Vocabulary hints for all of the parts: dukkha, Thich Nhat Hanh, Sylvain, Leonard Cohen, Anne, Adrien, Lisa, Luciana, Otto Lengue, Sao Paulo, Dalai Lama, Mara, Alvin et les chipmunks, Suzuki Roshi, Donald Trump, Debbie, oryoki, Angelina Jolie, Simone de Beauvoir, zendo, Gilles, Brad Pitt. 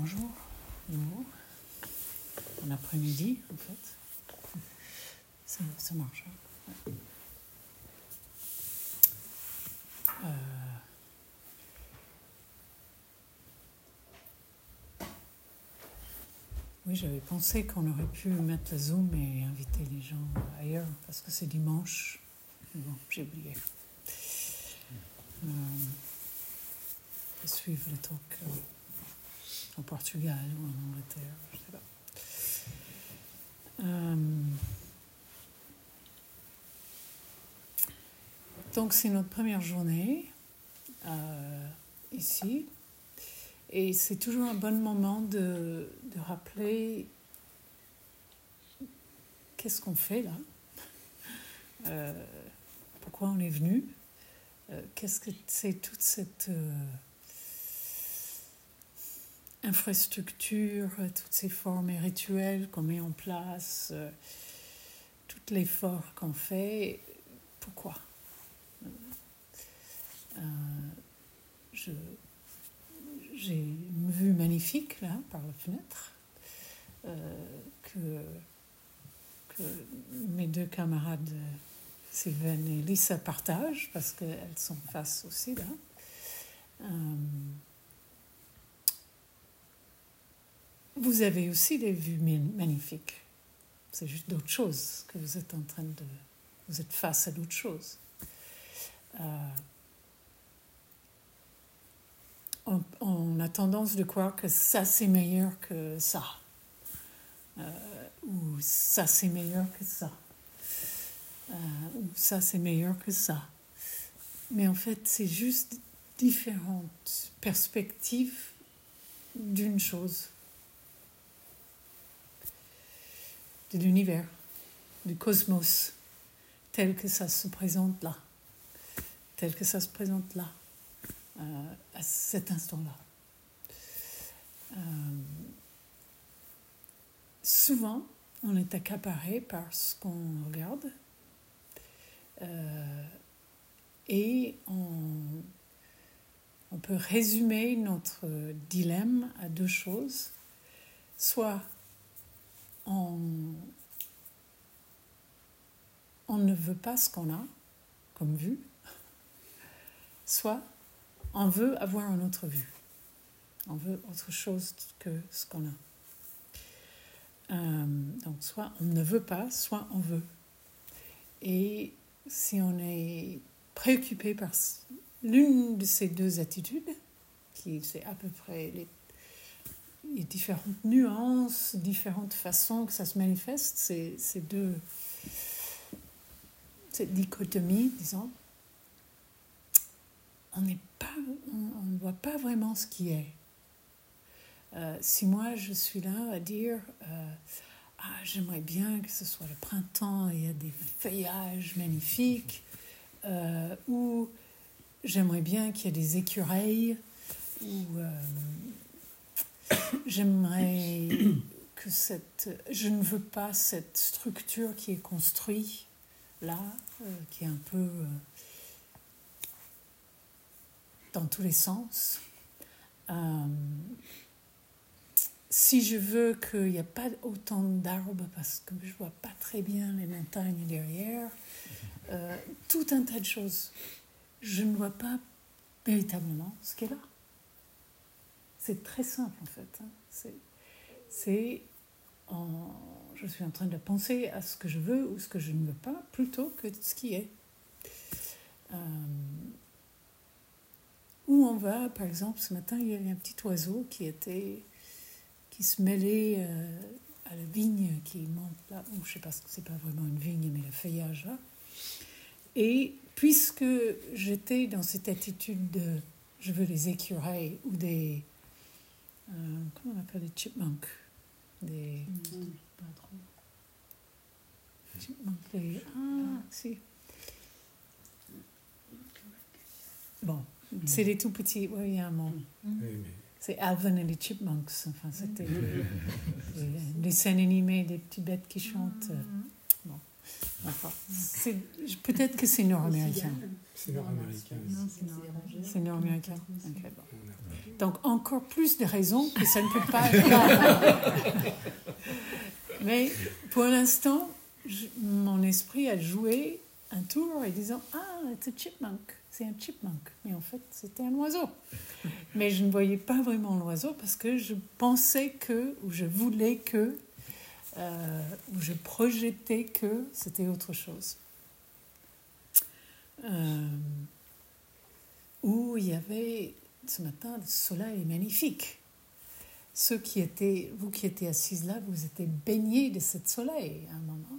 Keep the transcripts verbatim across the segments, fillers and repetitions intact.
Bonjour, nouveau. Bon après-midi, en fait. Ça, ça marche. Hein. Euh... Oui, j'avais pensé qu'on aurait pu mettre le Zoom et inviter les gens ailleurs, parce que c'est dimanche. Bon, j'ai oublié. Euh, de suivre les talks euh, au Portugal ou en Angleterre, je ne sais pas. Euh, donc, c'est notre première journée euh, ici. Et c'est toujours un bon moment de, de rappeler qu'est-ce qu'on fait là, euh, pourquoi on est venu, euh, qu'est-ce que c'est toute cette euh, infrastructure, toutes ces formes et rituels qu'on met en place, euh, tout l'effort qu'on fait, pourquoi euh, je... J'ai une vue magnifique, là, par la fenêtre, euh, que, que mes deux camarades, Sylvain et Lisa, partagent, parce qu'elles sont face aussi, là. Euh, vous avez aussi des vues magnifiques. C'est juste d'autres choses que vous êtes en train de... Vous êtes face à d'autres choses. Euh, On, on a tendance de croire que ça, c'est meilleur que ça. Euh, ou ça, c'est meilleur que ça. Euh, ou ça, c'est meilleur que ça. Mais en fait, c'est juste différentes perspectives d'une chose. De l'univers, du cosmos, tel que ça se présente là. Tel que ça se présente là. Euh, à cet instant-là. Euh, souvent, on est accaparé par ce qu'on regarde euh, et on, on peut résumer notre dilemme à deux choses. Soit on, on ne veut pas ce qu'on a comme vue, soit on veut avoir une autre vue. On veut autre chose que ce qu'on a. Euh, donc, soit on ne veut pas, soit on veut. Et si on est préoccupé par l'une de ces deux attitudes, qui c'est à peu près les, les différentes nuances, différentes façons que ça se manifeste, ces, ces deux, cette dichotomie, disons, on n'est pas, on ne voit pas vraiment ce qui est. Euh, si moi, je suis là à dire euh, « Ah, j'aimerais bien que ce soit le printemps, il y a des feuillages magnifiques. Euh, » ou « J'aimerais bien qu'il y ait des écureuils. » ou euh, « J'aimerais que cette... Je ne veux pas cette structure qui est construite là, euh, qui est un peu... Euh, dans tous les sens. Euh, si je veux qu'il n'y ait pas autant d'arbres parce que je ne vois pas très bien les montagnes derrière, euh, tout un tas de choses. Je ne vois pas véritablement ce qui est là. C'est très simple en fait. Hein. C'est, c'est en, je suis en train de penser à ce que je veux ou ce que je ne veux pas plutôt que ce qui est. Euh, Où on va, par exemple, ce matin, il y avait un petit oiseau qui était, qui se mêlait euh, à la vigne qui monte là. Bon, je ne sais pas, c'est pas vraiment une vigne, mais le feuillage là. Et puisque j'étais dans cette attitude de, je veux des écureuils ou des, euh, comment on appelle, des chipmunks, des, mmh. pas trop. Chipmunks, des, ah, si. Bon. C'est des tout petits, oui, il y a un mot. C'est Alvin et les chipmunks. Enfin, c'était des, des, des scènes animées, des petites bêtes qui chantent. Bon. C'est, peut-être que c'est nord-américain. C'est nord-américain. Non, c'est nord-américain. C'est nord-américain. Okay, bon. Donc, encore plus de raisons que ça ne peut pas être. Mais pour l'instant, je, mon esprit a joué un tour en disant « Ah, c'est un chipmunk, c'est un chipmunk. » Mais en fait, c'était un oiseau. Mais je ne voyais pas vraiment l'oiseau parce que je pensais que, ou je voulais que, Euh, où je projetais que c'était autre chose. Euh, où il y avait, ce matin, le soleil est magnifique. Ceux qui étaient, vous qui étiez assises là, vous étiez baignés de ce soleil à un moment.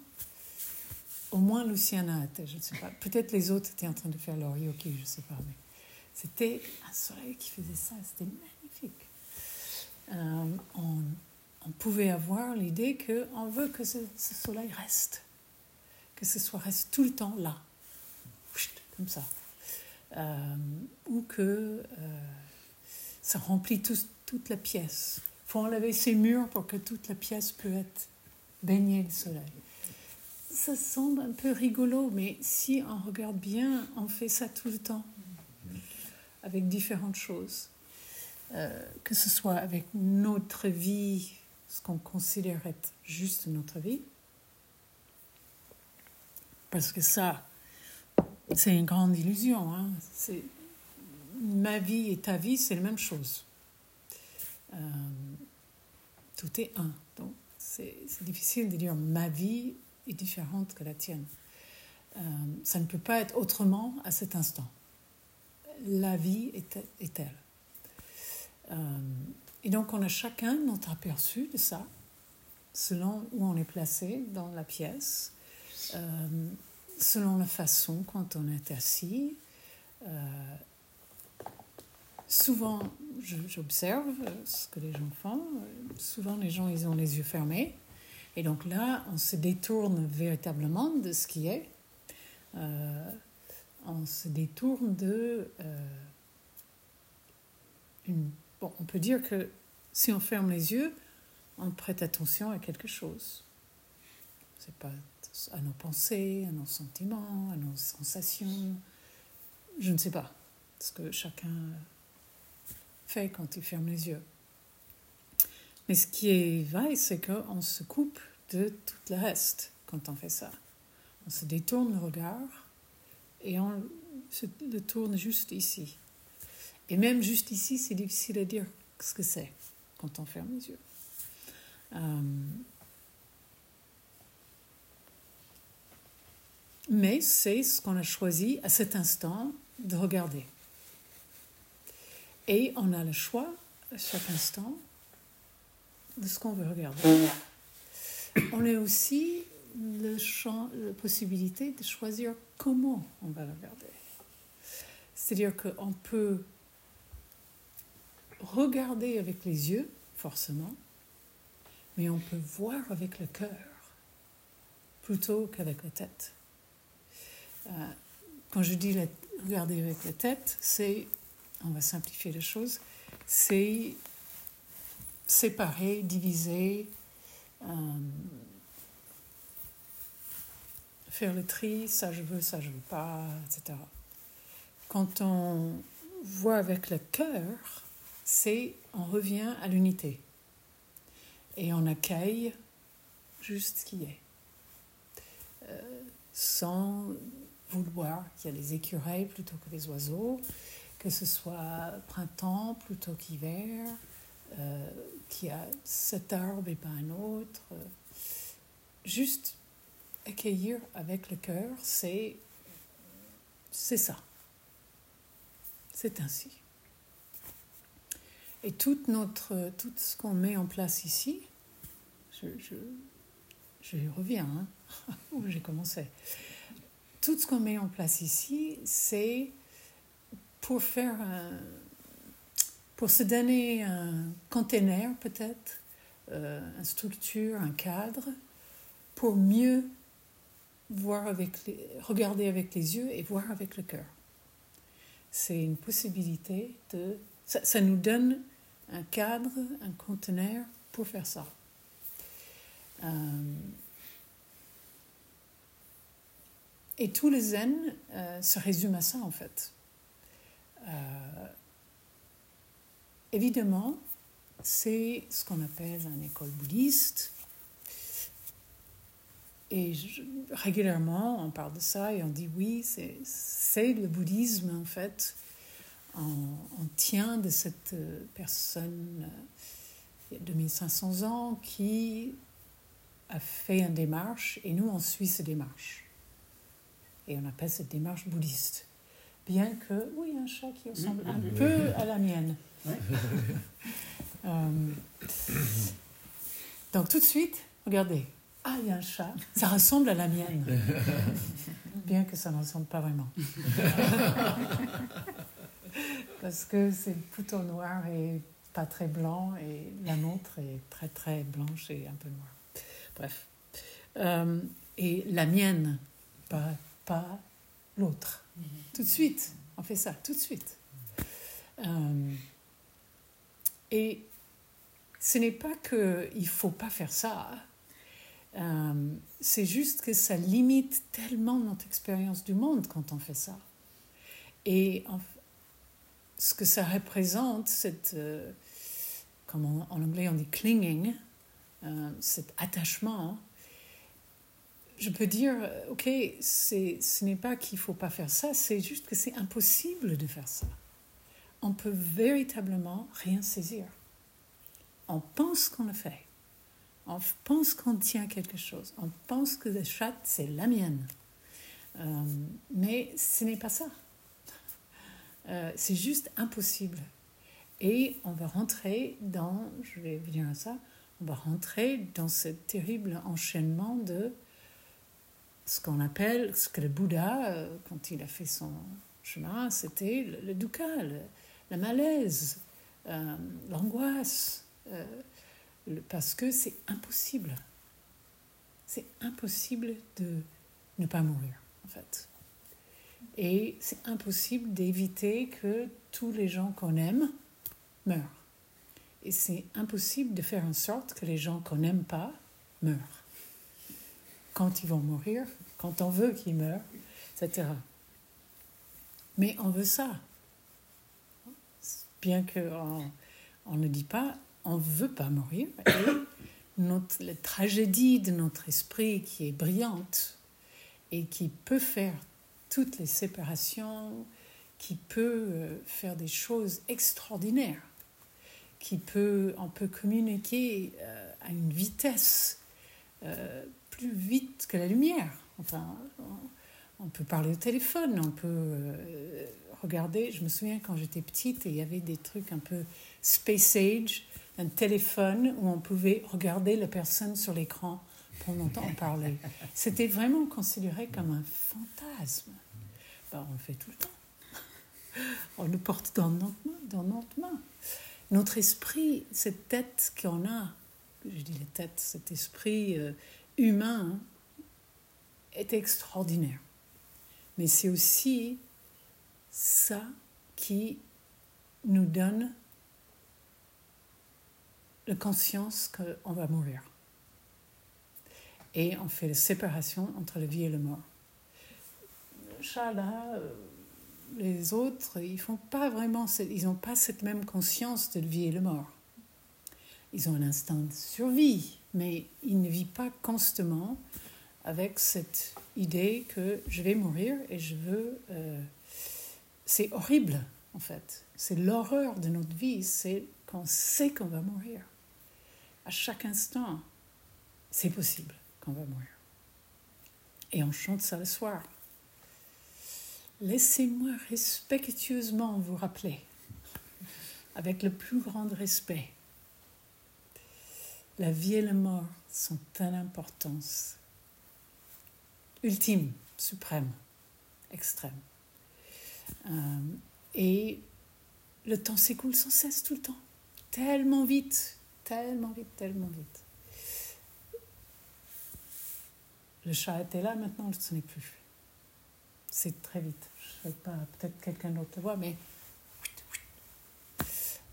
Au moins Luciana était, je ne sais pas. Peut-être les autres étaient en train de faire leur yogi, je ne sais pas. Mais c'était un soleil qui faisait ça, c'était magnifique. Euh, on... On pouvait avoir l'idée qu'on veut que ce, ce soleil reste, que ce soit reste tout le temps là, comme ça, euh, ou que euh, ça remplit tout, toute la pièce. Il faut enlever ces murs pour que toute la pièce peut être baignée de soleil. Ça semble un peu rigolo, mais si on regarde bien, on fait ça tout le temps, avec différentes choses. Euh, que ce soit avec notre vie, ce qu'on considère être juste notre vie, parce que ça, c'est une grande illusion. Hein. C'est, ma vie et ta vie, c'est la même chose. Euh, tout est un. Donc, c'est, c'est difficile de dire ma vie est différente que la tienne. Euh, ça ne peut pas être autrement à cet instant. La vie est, est elle. Et donc, on a chacun notre aperçu de ça, selon où on est placé dans la pièce, euh, selon la façon quand on est assis. Euh, souvent, je, j'observe ce que les gens font. Souvent, les gens, ils ont les yeux fermés. Et donc là, on se détourne véritablement de ce qui est. Euh, on se détourne de... Euh, une Bon, on peut dire que si on ferme les yeux, on prête attention à quelque chose. C'est pas à nos pensées, à nos sentiments, à nos sensations. Je ne sais pas ce que chacun fait quand il ferme les yeux. Mais ce qui est vrai, c'est qu'on se coupe de tout le reste quand on fait ça. On se détourne le regard et on se le tourne juste ici. Et même juste ici, c'est difficile à dire ce que c'est quand on ferme les yeux. Euh, mais c'est ce qu'on a choisi à cet instant de regarder. Et on a le choix à chaque instant de ce qu'on veut regarder. On a aussi le champ, la possibilité de choisir comment on va le regarder. C'est-à-dire qu'on peut regarder avec les yeux, forcément, mais on peut voir avec le cœur plutôt qu'avec la tête. Euh, quand je dis la, regarder avec la tête, c'est, on va simplifier les choses, c'est séparer, diviser, euh, faire le tri, ça je veux, ça je veux pas, et cetera. Quand on voit avec le cœur, c'est on revient à l'unité et on accueille juste ce qui est, euh, sans vouloir qu'il y a des écureuils plutôt que des oiseaux, que ce soit printemps plutôt qu'hiver, euh, qu'il y a cet arbre et pas un autre. Juste accueillir avec le cœur, c'est, c'est ça, c'est ainsi. Et tout, notre, tout ce qu'on met en place ici, je, je, je reviens, hein, où j'ai commencé. Tout ce qu'on met en place ici, c'est pour faire un, pour se donner un container peut-être, euh, une structure, un cadre, pour mieux voir avec les, regarder avec les yeux et voir avec le cœur. C'est une possibilité de... Ça, ça nous donne... un cadre, un conteneur pour faire ça. Euh, Et tous les zen euh, se résument à ça, en fait. Euh, évidemment, c'est ce qu'on appelle une école bouddhiste. Et je, régulièrement, on parle de ça et on dit oui, c'est, c'est le bouddhisme, en fait. On, on tient de cette personne il y a deux mille cinq cents ans qui a fait une démarche et nous, on suit cette démarche. Et on appelle cette démarche bouddhiste. Bien que, oui, un chat qui ressemble un peu à la mienne. Ouais. euh, donc, tout de suite, regardez. Ah, il y a un chat. Ça ressemble à la mienne. Bien que ça ne ressemble pas vraiment. Parce que c'est plutôt noir et pas très blanc. Et la nôtre est très, très blanche et un peu noire. Bref. Euh, et la mienne, pas, pas l'autre. Tout de suite. On fait ça, tout de suite. Euh, et ce n'est pas qu'il ne faut pas faire ça. Euh, c'est juste que ça limite tellement notre expérience du monde quand on fait ça. Et en, ce que ça représente, cette, euh, comme on, en anglais on dit clinging, euh, cet attachement, je peux dire, ok, c'est, ce n'est pas qu'il ne faut pas faire ça, c'est juste que c'est impossible de faire ça. On ne peut véritablement rien saisir. On pense qu'on le fait. On pense qu'on tient quelque chose. On pense que la chatte, c'est la mienne. Euh, mais ce n'est pas ça. Euh, c'est juste impossible. Et on va rentrer dans, je vais venir à ça, on va rentrer dans ce terrible enchaînement de ce qu'on appelle, ce que le Bouddha, quand il a fait son chemin, c'était le, le dukkha, le, le malaise, euh, l'angoisse, euh, parce que c'est impossible. C'est impossible de ne pas mourir, en fait. Et c'est impossible d'éviter que tous les gens qu'on aime meurent. Et c'est impossible de faire en sorte que les gens qu'on n'aime pas meurent. Quand ils vont mourir, quand on veut qu'ils meurent, et cetera. Mais on veut ça. Bien qu'on on ne dit pas, on ne veut pas mourir. Et notre, la tragédie de notre esprit qui est brillante et qui peut faire toutes les séparations, qui peut faire des choses extraordinaires, qui peut, on peut communiquer euh, à une vitesse euh, plus vite que la lumière. Enfin, on, on peut parler au téléphone, on peut euh, regarder. Je me souviens quand j'étais petite, il y avait des trucs un peu space age, un téléphone où on pouvait regarder la personne sur l'écran pendant longtemps en parler. C'était vraiment considéré comme un fantasme. Ben, on le fait tout le temps. On le porte dans notre main. Dans notre, main. Notre esprit, cette tête qu'on a, je dis la tête, cet esprit euh, humain est extraordinaire. Mais c'est aussi ça qui nous donne la conscience qu'on va mourir. Et on fait la séparation entre la vie et la mort. Le chat, là, les autres, ils font pas vraiment, ils n'ont pas cette même conscience de la vie et la mort. Ils ont un instinct de survie, mais ils ne vivent pas constamment avec cette idée que je vais mourir et je veux... Euh, c'est horrible, en fait. C'est l'horreur de notre vie, c'est qu'on sait qu'on va mourir. À chaque instant, c'est possible qu'on va mourir. Et on chante ça le soir. Laissez-moi respectueusement vous rappeler, avec le plus grand respect, la vie et la mort sont à l'importance ultime, suprême, extrême. Euh, et le temps s'écoule sans cesse tout le temps, tellement vite, tellement vite, tellement vite. Le chat était là, maintenant ce n'est plus. C'est très vite. Je ne sais pas, peut-être quelqu'un d'autre le voit, mais...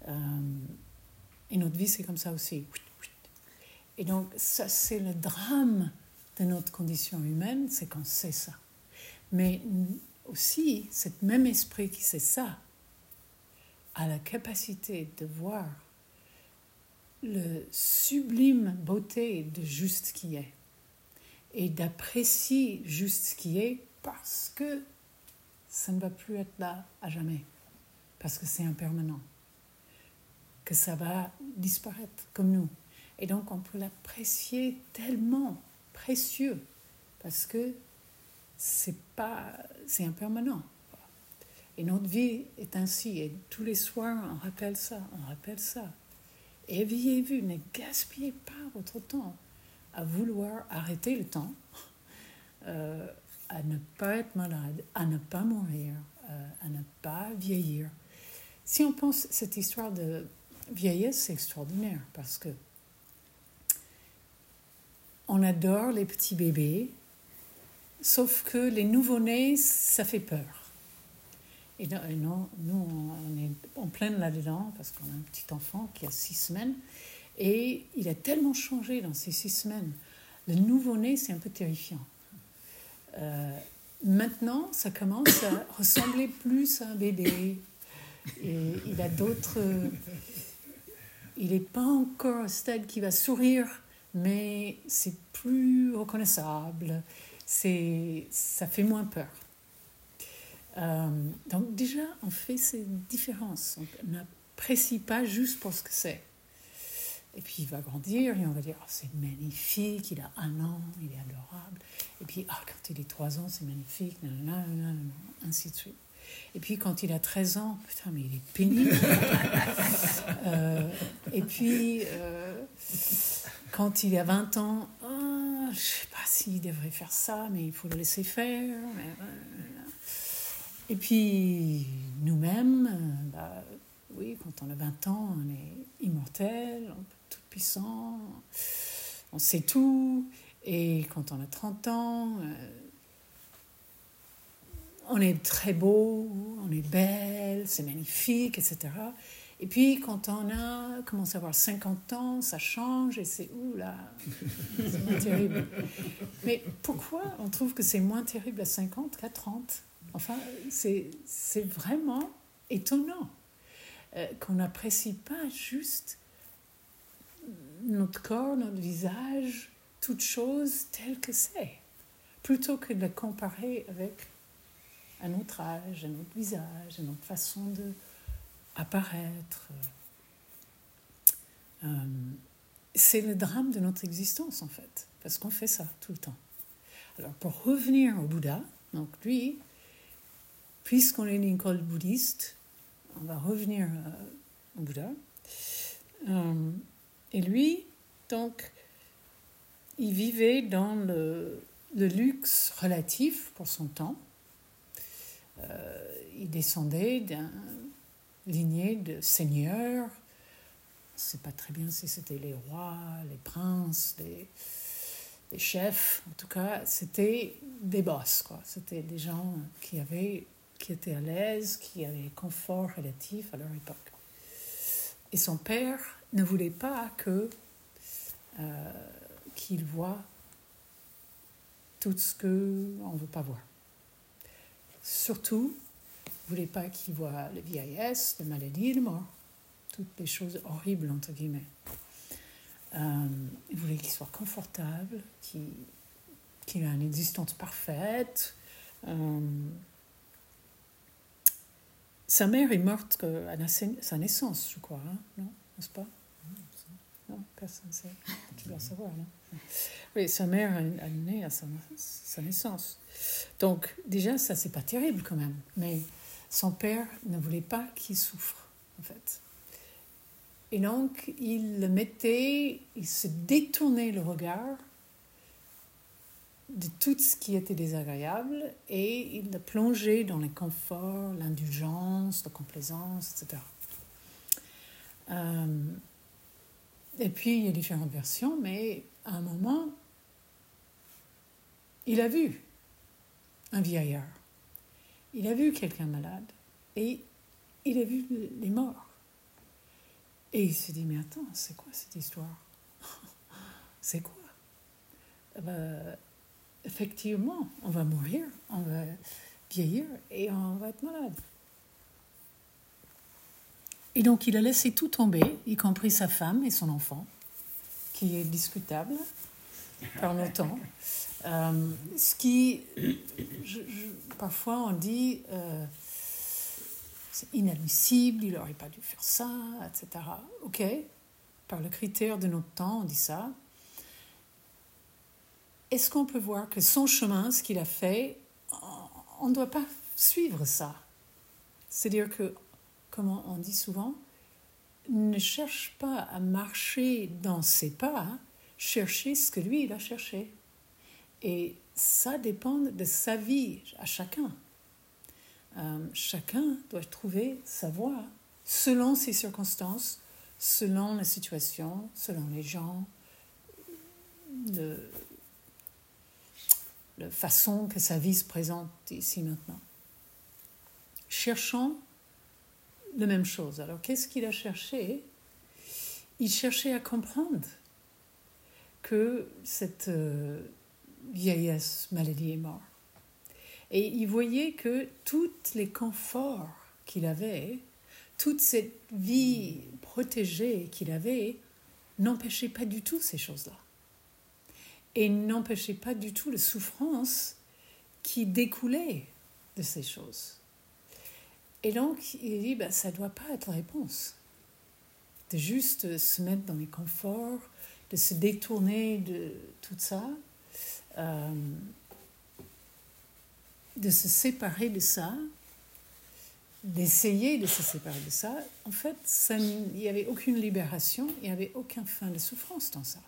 Euh, et notre vie, c'est comme ça aussi. Et donc, ça, c'est le drame de notre condition humaine, c'est qu'on sait ça. Mais aussi, cet même esprit qui sait ça a la capacité de voir le sublime beauté de juste qui est et d'apprécier juste ce qui est parce que ça ne va plus être là à jamais, parce que c'est impermanent, que ça va disparaître comme nous. Et donc, on peut l'apprécier tellement précieux parce que c'est pas, c'est impermanent. Et notre vie est ainsi. Et tous les soirs, on rappelle ça, on rappelle ça. Éveillez-vous, ne gaspillez pas votre temps à vouloir arrêter le temps, euh, à ne pas être malade, à ne pas mourir, euh, à ne pas vieillir. Si on pense à cette histoire de vieillesse, c'est extraordinaire parce que on adore les petits bébés, sauf que les nouveau-nés, ça fait peur. Et non, nous, on est en plein là-dedans parce qu'on a un petit enfant qui a six semaines et il a tellement changé dans ces six semaines. Le nouveau-né, c'est un peu terrifiant. Euh, maintenant, ça commence à ressembler plus à un bébé. Et il a d'autres... Il n'est pas encore au stade qui va sourire, mais c'est plus reconnaissable. C'est, ça fait moins peur. Euh, donc déjà, on fait ces différences. On n'apprécie pas juste pour ce que c'est. Et puis, il va grandir et on va dire « Oh, c'est magnifique, il a un an, il est adorable. » Et puis, « Ah, oh, quand il est trois ans, c'est magnifique, nanana, nanana, ainsi de suite. » Et puis, quand il a treize ans, « Putain, mais il est pénible. » euh, Et puis, euh, quand il a vingt ans, oh, « Je ne sais pas s'il devrait faire ça, mais il faut le laisser faire. » Et puis, nous-mêmes, bah, oui, quand on a vingt ans, on est immortel, on est tout puissant, on sait tout. Et quand on a trente ans, euh, on est très beau, on est belle, c'est magnifique, et cetera. Et puis, quand on a commence à avoir cinquante ans, ça change et c'est ouh là, c'est moins terrible. Mais pourquoi on trouve que c'est moins terrible à cinquante qu'à trente? Enfin, c'est, c'est vraiment étonnant euh, qu'on n'apprécie pas juste notre corps, notre visage, toute chose telle que c'est, plutôt que de la comparer avec un autre âge, un autre visage, une autre façon d'apparaître. Euh, c'est le drame de notre existence, en fait, parce qu'on fait ça tout le temps. Alors, pour revenir au Bouddha, donc lui... Puisqu'on est une école bouddhiste, on va revenir euh, au Bouddha. Euh, et lui, donc, il vivait dans le, le luxe relatif pour son temps. Euh, il descendait d'un lignée de seigneurs. On ne sait pas très bien si c'était les rois, les princes, les, les chefs. En tout cas, c'était des boss, quoi. C'était des gens qui avaient... qui était à l'aise, qui avait confort relatif à leur époque. Et son père ne voulait pas que, euh, qu'il voie tout ce qu'on ne veut pas voir. Surtout, il ne voulait pas qu'il voie la vieillesse, la maladie, la mort, toutes les choses horribles, entre guillemets. Euh, il voulait qu'il soit confortable, qu'il, qu'il ait une existence parfaite, euh, sa mère est morte à sa naissance, je crois, hein? Non, n'est-ce pas? Non, personne ne sait. Tu dois savoir, non? Oui, sa mère a né à sa naissance. Donc, déjà, ça, c'est pas terrible quand même. Mais son père ne voulait pas qu'il souffre, en fait. Et donc, il le mettait, il se détournait le regard de tout ce qui était désagréable et il l'a plongé dans le confort, l'indulgence, la complaisance, et cetera. Euh, et puis, il y a différentes versions, mais à un moment, il a vu un vieillard, il a vu quelqu'un malade et il a vu les morts. Et il s'est dit, mais attends, c'est quoi cette histoire? C'est quoi? Ben, effectivement, on va mourir, on va vieillir et on va être malade. Et donc, il a laissé tout tomber, y compris sa femme et son enfant, qui est discutable par longtemps. Euh, ce qui, je, je, parfois, on dit, euh, c'est inadmissible, il n'aurait pas dû faire ça, et cetera. OK, par le critère de notre temps, on dit ça. Est-ce qu'on peut voir que son chemin, ce qu'il a fait, on ne doit pas suivre ça? C'est-à-dire que, comme on dit souvent, ne cherche pas à marcher dans ses pas, cherchez ce que lui, il a cherché. Et ça dépend de sa vie à chacun. Euh, chacun doit trouver sa voie selon ses circonstances, selon la situation, selon les gens, le... la façon que sa vie se présente ici maintenant. Cherchons la même chose. Alors, qu'est-ce qu'il a cherché? Il cherchait à comprendre que cette euh, vieillesse, maladie est morte. Et il voyait que tous les conforts qu'il avait, toute cette vie protégée qu'il avait, n'empêchait pas du tout ces choses-là. Et n'empêchait pas du tout la souffrance qui découlait de ces choses. Et donc, il dit, ben, ça ne doit pas être la réponse. De juste se mettre dans les conforts, de se détourner de tout ça, euh, de se séparer de ça, d'essayer de se séparer de ça. En fait, ça, il n'y avait aucune libération, il n'y avait aucune fin de souffrance dans ça.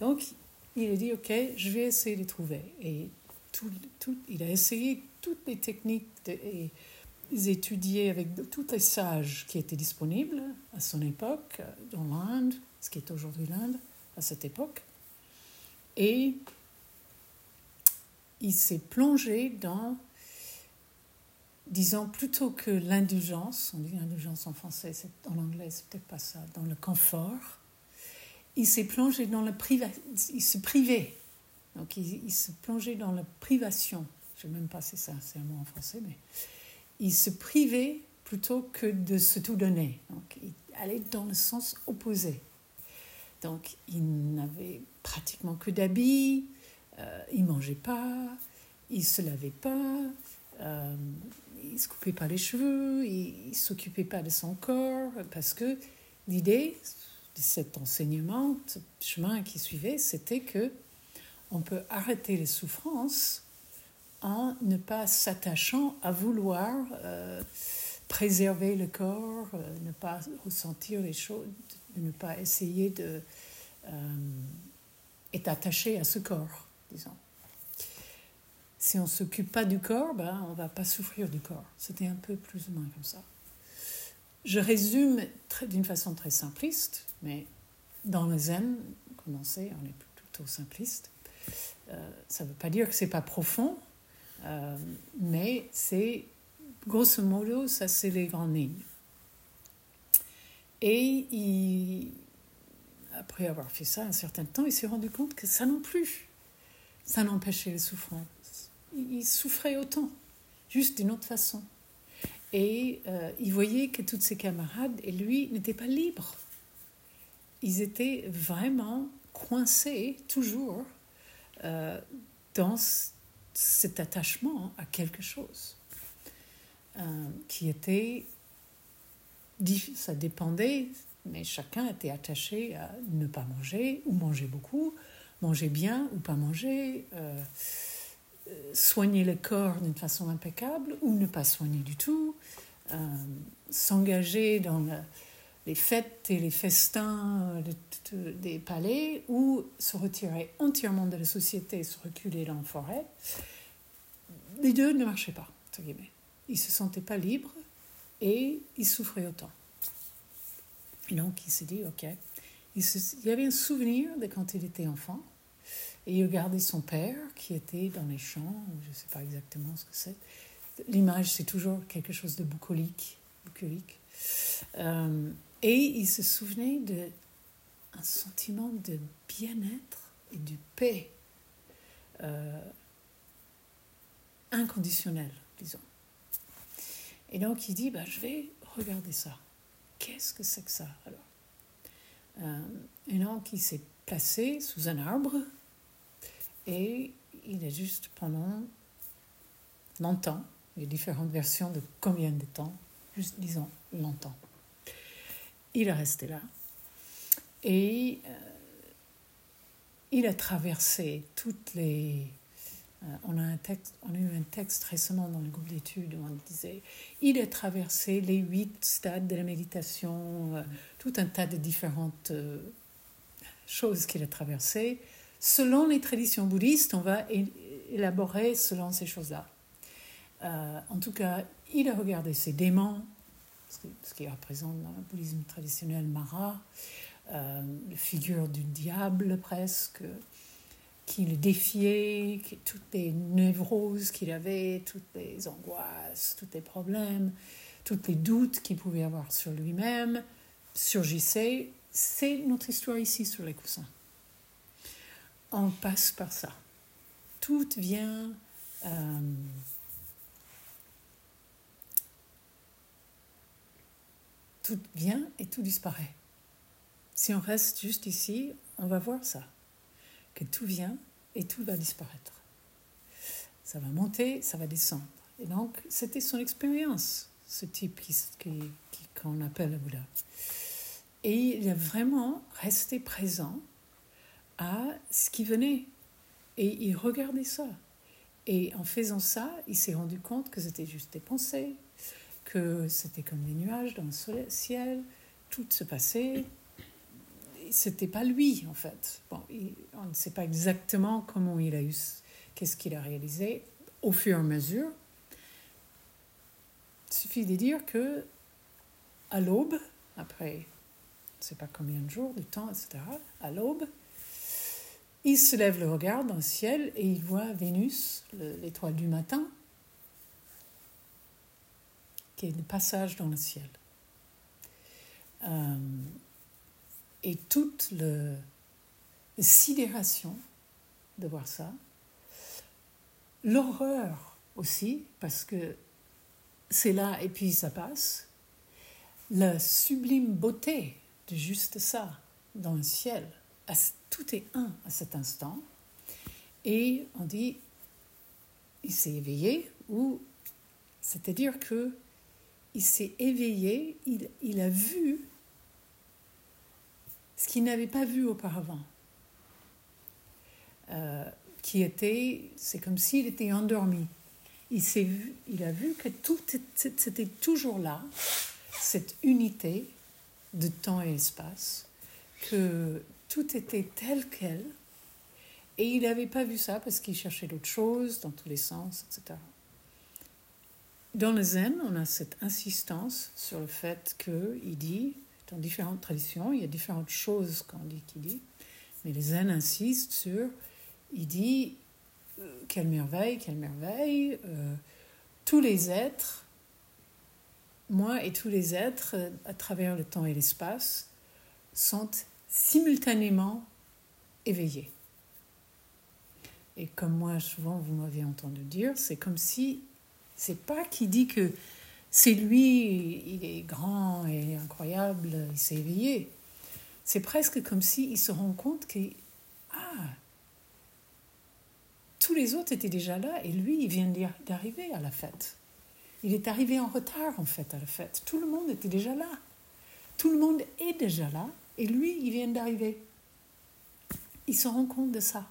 Donc, il a dit, OK, je vais essayer de trouver. Et tout, tout, il a essayé toutes les techniques de, et ils étudiaient avec tous les sages qui étaient disponibles à son époque, dans l'Inde, ce qui est aujourd'hui l'Inde, à cette époque. Et il s'est plongé dans, disons, plutôt que l'indulgence, on dit indulgence en français, c'est, en anglais, c'est peut-être pas ça, dans le confort, il s'est plongé dans la privation, il se privait. Donc, il, il se plongeait dans la privation. Je ne sais même pas si ça, c'est un mot en français, mais il se privait plutôt que de se tout donner. Donc, il allait dans le sens opposé. Donc, il n'avait pratiquement que d'habits, euh, il ne mangeait pas, il ne se lavait pas, euh, il ne se coupait pas les cheveux, il ne s'occupait pas de son corps, parce que l'idée de cet enseignement, ce chemin qui suivait, c'était que on peut arrêter les souffrances en ne pas s'attachant à vouloir euh, préserver le corps, euh, ne pas ressentir les choses, ne pas essayer de euh, être attaché à ce corps, disons. Si on ne s'occupe pas du corps, ben, on ne va pas souffrir du corps. C'était un peu plus ou moins comme ça. Je résume très, d'une façon très simpliste, mais dans le zen, comme on sait, on est plutôt simpliste. Euh, ça ne veut pas dire que ce n'est pas profond, euh, mais c'est, grosso modo, ça c'est les grandes lignes. Et il, après avoir fait ça un certain temps, il s'est rendu compte que ça non plus, ça n'empêchait les souffrances. Il, il souffrait autant, juste d'une autre façon. Et euh, il voyait que tous ses camarades et lui n'étaient pas libres. Ils étaient vraiment coincés, toujours, euh, dans c- cet attachement à quelque chose euh, qui était... Ça dépendait, mais chacun était attaché à ne pas manger, ou manger beaucoup, manger bien, ou pas manger... Euh, soigner le corps d'une façon impeccable ou ne pas soigner du tout, euh, s'engager dans le, les fêtes et les festins de, de, des palais ou se retirer entièrement de la société et se reculer dans la forêt. Les deux ne marchaient pas, entre guillemets. Ils ne se sentaient pas libres et ils souffraient autant. Et donc, il s'est dit, OK. Il, se, il y avait un souvenir de quand il était enfant. Et il regardait son père qui était dans les champs, je ne sais pas exactement ce que c'est. L'image, c'est toujours quelque chose de bucolique. bucolique. Euh, et il se souvenait d'un sentiment de bien-être et de paix euh, inconditionnel, disons. Et donc, il dit, bah, je vais regarder ça. Qu'est-ce que c'est que ça, alors euh, Et donc, il s'est placé sous un arbre et il est juste pendant longtemps, il y a différentes versions de combien de temps, juste disons longtemps. Il est resté là et euh, il a traversé toutes les... Euh, on, a un texte, on a eu un texte récemment dans le groupe d'études où on disait il a traversé les huit stades de la méditation, euh, tout un tas de différentes euh, choses qu'il a traversées. Selon les traditions bouddhistes, on va élaborer selon ces choses-là. Euh, en tout cas, il a regardé ses démons, ce qui représente dans le bouddhisme traditionnel Mara, euh, la figure du diable presque, qui le défiait, qui, toutes les névroses qu'il avait, toutes les angoisses, tous les problèmes, tous les doutes qu'il pouvait avoir sur lui-même, surgissaient. C'est notre histoire ici sur les coussins. On passe par ça. Tout vient... Euh, Tout vient et tout disparaît. Si on reste juste ici, on va voir ça. Que tout vient et tout va disparaître. Ça va monter, ça va descendre. Et donc, c'était son expérience, ce type qui, qui, qui, qu'on appelle le Bouddha. Et il a vraiment resté présent à ce qui venait. Et il regardait ça. Et en faisant ça, il s'est rendu compte que c'était juste des pensées, que c'était comme des nuages dans le ciel, tout se passait. C'était pas lui, en fait. Bon, il, on ne sait pas exactement comment il a eu, qu'est-ce qu'il a réalisé au fur et à mesure. Il suffit de dire que à l'aube, après, on ne sait pas combien de jours, du temps, et cetera, à l'aube, il se lève le regard dans le ciel et il voit Vénus, le, l'étoile du matin, qui est de passage dans le ciel. Euh, et toute la sidération de voir ça, l'horreur aussi, parce que c'est là et puis ça passe, la sublime beauté de juste ça dans le ciel, tout est un à cet instant, et on dit, il s'est éveillé, ou c'est-à-dire que il s'est éveillé, il, il a vu ce qu'il n'avait pas vu auparavant. Euh, qui était, c'est comme s'il était endormi. Il, s'est vu, il a vu que tout était toujours là, cette unité de temps et espace, que tout était tel quel, et il n'avait pas vu ça parce qu'il cherchait d'autres choses dans tous les sens, et cetera. Dans le zen, on a cette insistance sur le fait qu'il dit, dans différentes traditions, il y a différentes choses qu'on dit qu'il dit, mais le zen insiste sur, il dit, euh, quelle merveille, quelle merveille, euh, tous les êtres, moi et tous les êtres, euh, à travers le temps et l'espace, sont simultanément éveillés. Et comme moi, souvent, vous m'avez entendu dire, c'est comme si... C'est pas qui dit que c'est lui, il est grand et incroyable, il s'est éveillé. C'est presque comme s'il se rend compte que ah, tous les autres étaient déjà là et lui, il vient d'arriver à la fête. Il est arrivé en retard, en fait, à la fête. Tout le monde était déjà là. Tout le monde est déjà là et lui, il vient d'arriver. Il se rend compte de ça.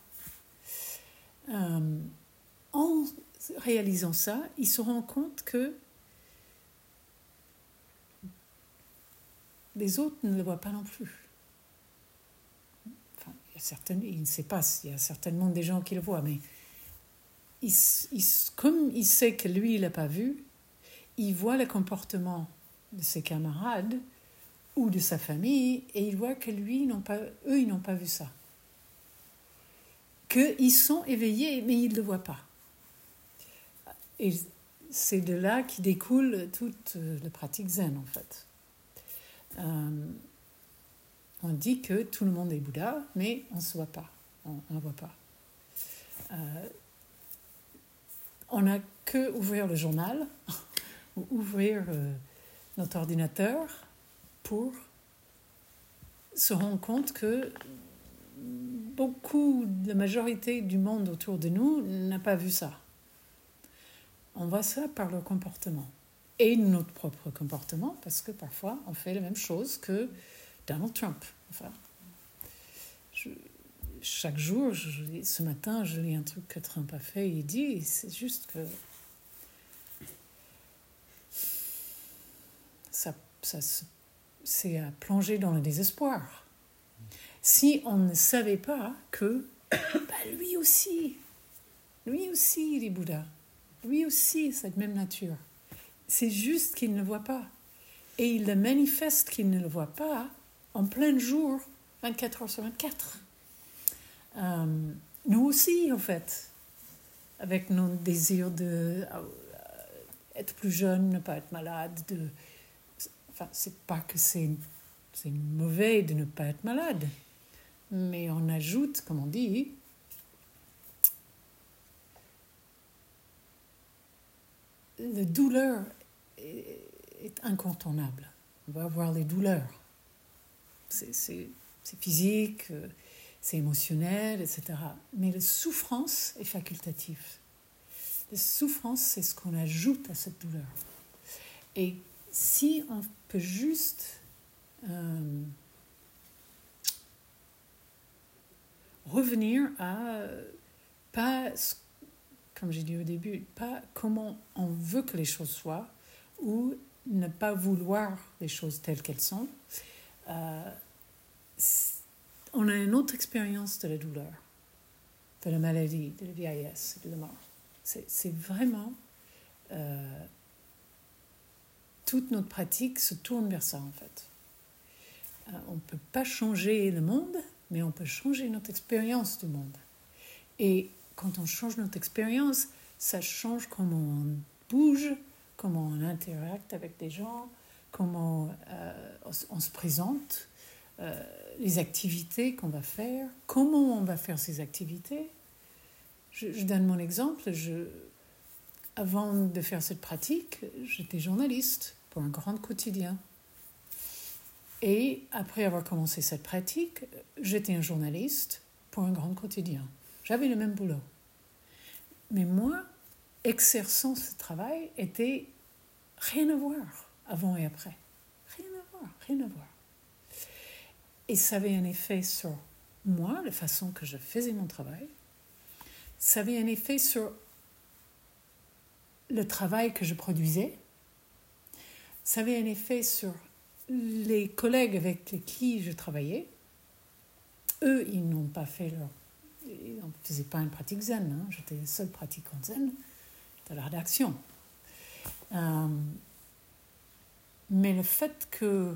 Euh, en... Réalisant ça, il se rend compte que les autres ne le voient pas non plus. Enfin, il, y a certaines, il ne sait pas, il y a certainement des gens qui le voient, mais il, il, comme il sait que lui, il n'a pas vu, il voit le comportement de ses camarades ou de sa famille et il voit que lui, ils n'ont pas, eux, ils n'ont pas vu ça. Qu'ils sont éveillés, mais ils ne le voient pas. Et c'est de là qui découle toute la pratique zen, en fait. Euh, on dit que tout le monde est Bouddha, mais on ne se voit pas, on ne le voit pas. Euh, on n'a que ouvrir le journal ou ouvrir euh, notre ordinateur pour se rendre compte que beaucoup, la majorité du monde autour de nous n'a pas vu ça. On voit ça par leur comportement et notre propre comportement, parce que parfois on fait la même chose que Donald Trump. Enfin, je, chaque jour, je, ce matin, je lis un truc que Trump a fait, il dit, et c'est juste que ça, ça, c'est à plonger dans le désespoir. Si on ne savait pas que bah lui aussi, lui aussi il est Bouddha, lui aussi cette même nature, c'est juste qu'il ne le voit pas. Et il le manifeste qu'il ne le voit pas en plein jour, vingt-quatre heures sur vingt-quatre. Euh, nous aussi, en fait, avec nos désirs d'être plus jeune, ne pas être malade. De, enfin, c'est pas que c'est, c'est mauvais de ne pas être malade, mais on ajoute, comme on dit, la douleur est, est incontournable. On va avoir les douleurs. C'est, c'est, c'est physique, c'est émotionnel, et cetera. Mais la souffrance est facultative. La souffrance, c'est ce qu'on ajoute à cette douleur. Et si on peut juste euh, revenir à pas ce comme j'ai dit au début, pas comment on veut que les choses soient ou ne pas vouloir les choses telles qu'elles sont. Euh, on a une autre expérience de la douleur, de la maladie, de la vieillesse, de la mort. C'est, c'est vraiment... Euh, toute notre pratique se tourne vers ça, en fait. Euh, on ne peut pas changer le monde, mais on peut changer notre expérience du monde. Et... quand on change notre expérience, ça change comment on bouge, comment on interacte avec des gens, comment euh, on, on se présente, euh, les activités qu'on va faire, comment on va faire ces activités. Je, je donne mon exemple. Je, avant de faire cette pratique, j'étais journaliste pour un grand quotidien. Et après avoir commencé cette pratique, j'étais un journaliste pour un grand quotidien. J'avais le même boulot. Mais moi, exerçant ce travail, était rien à voir avant et après. Rien à voir, rien à voir. Et ça avait un effet sur moi, la façon que je faisais mon travail. Ça avait un effet sur le travail que je produisais. Ça avait un effet sur les collègues avec qui je travaillais. Eux, ils n'ont pas fait leur... on ne faisait pas une pratique zen, hein. J'étais la seule pratiquante zen de la rédaction. Euh, mais le fait que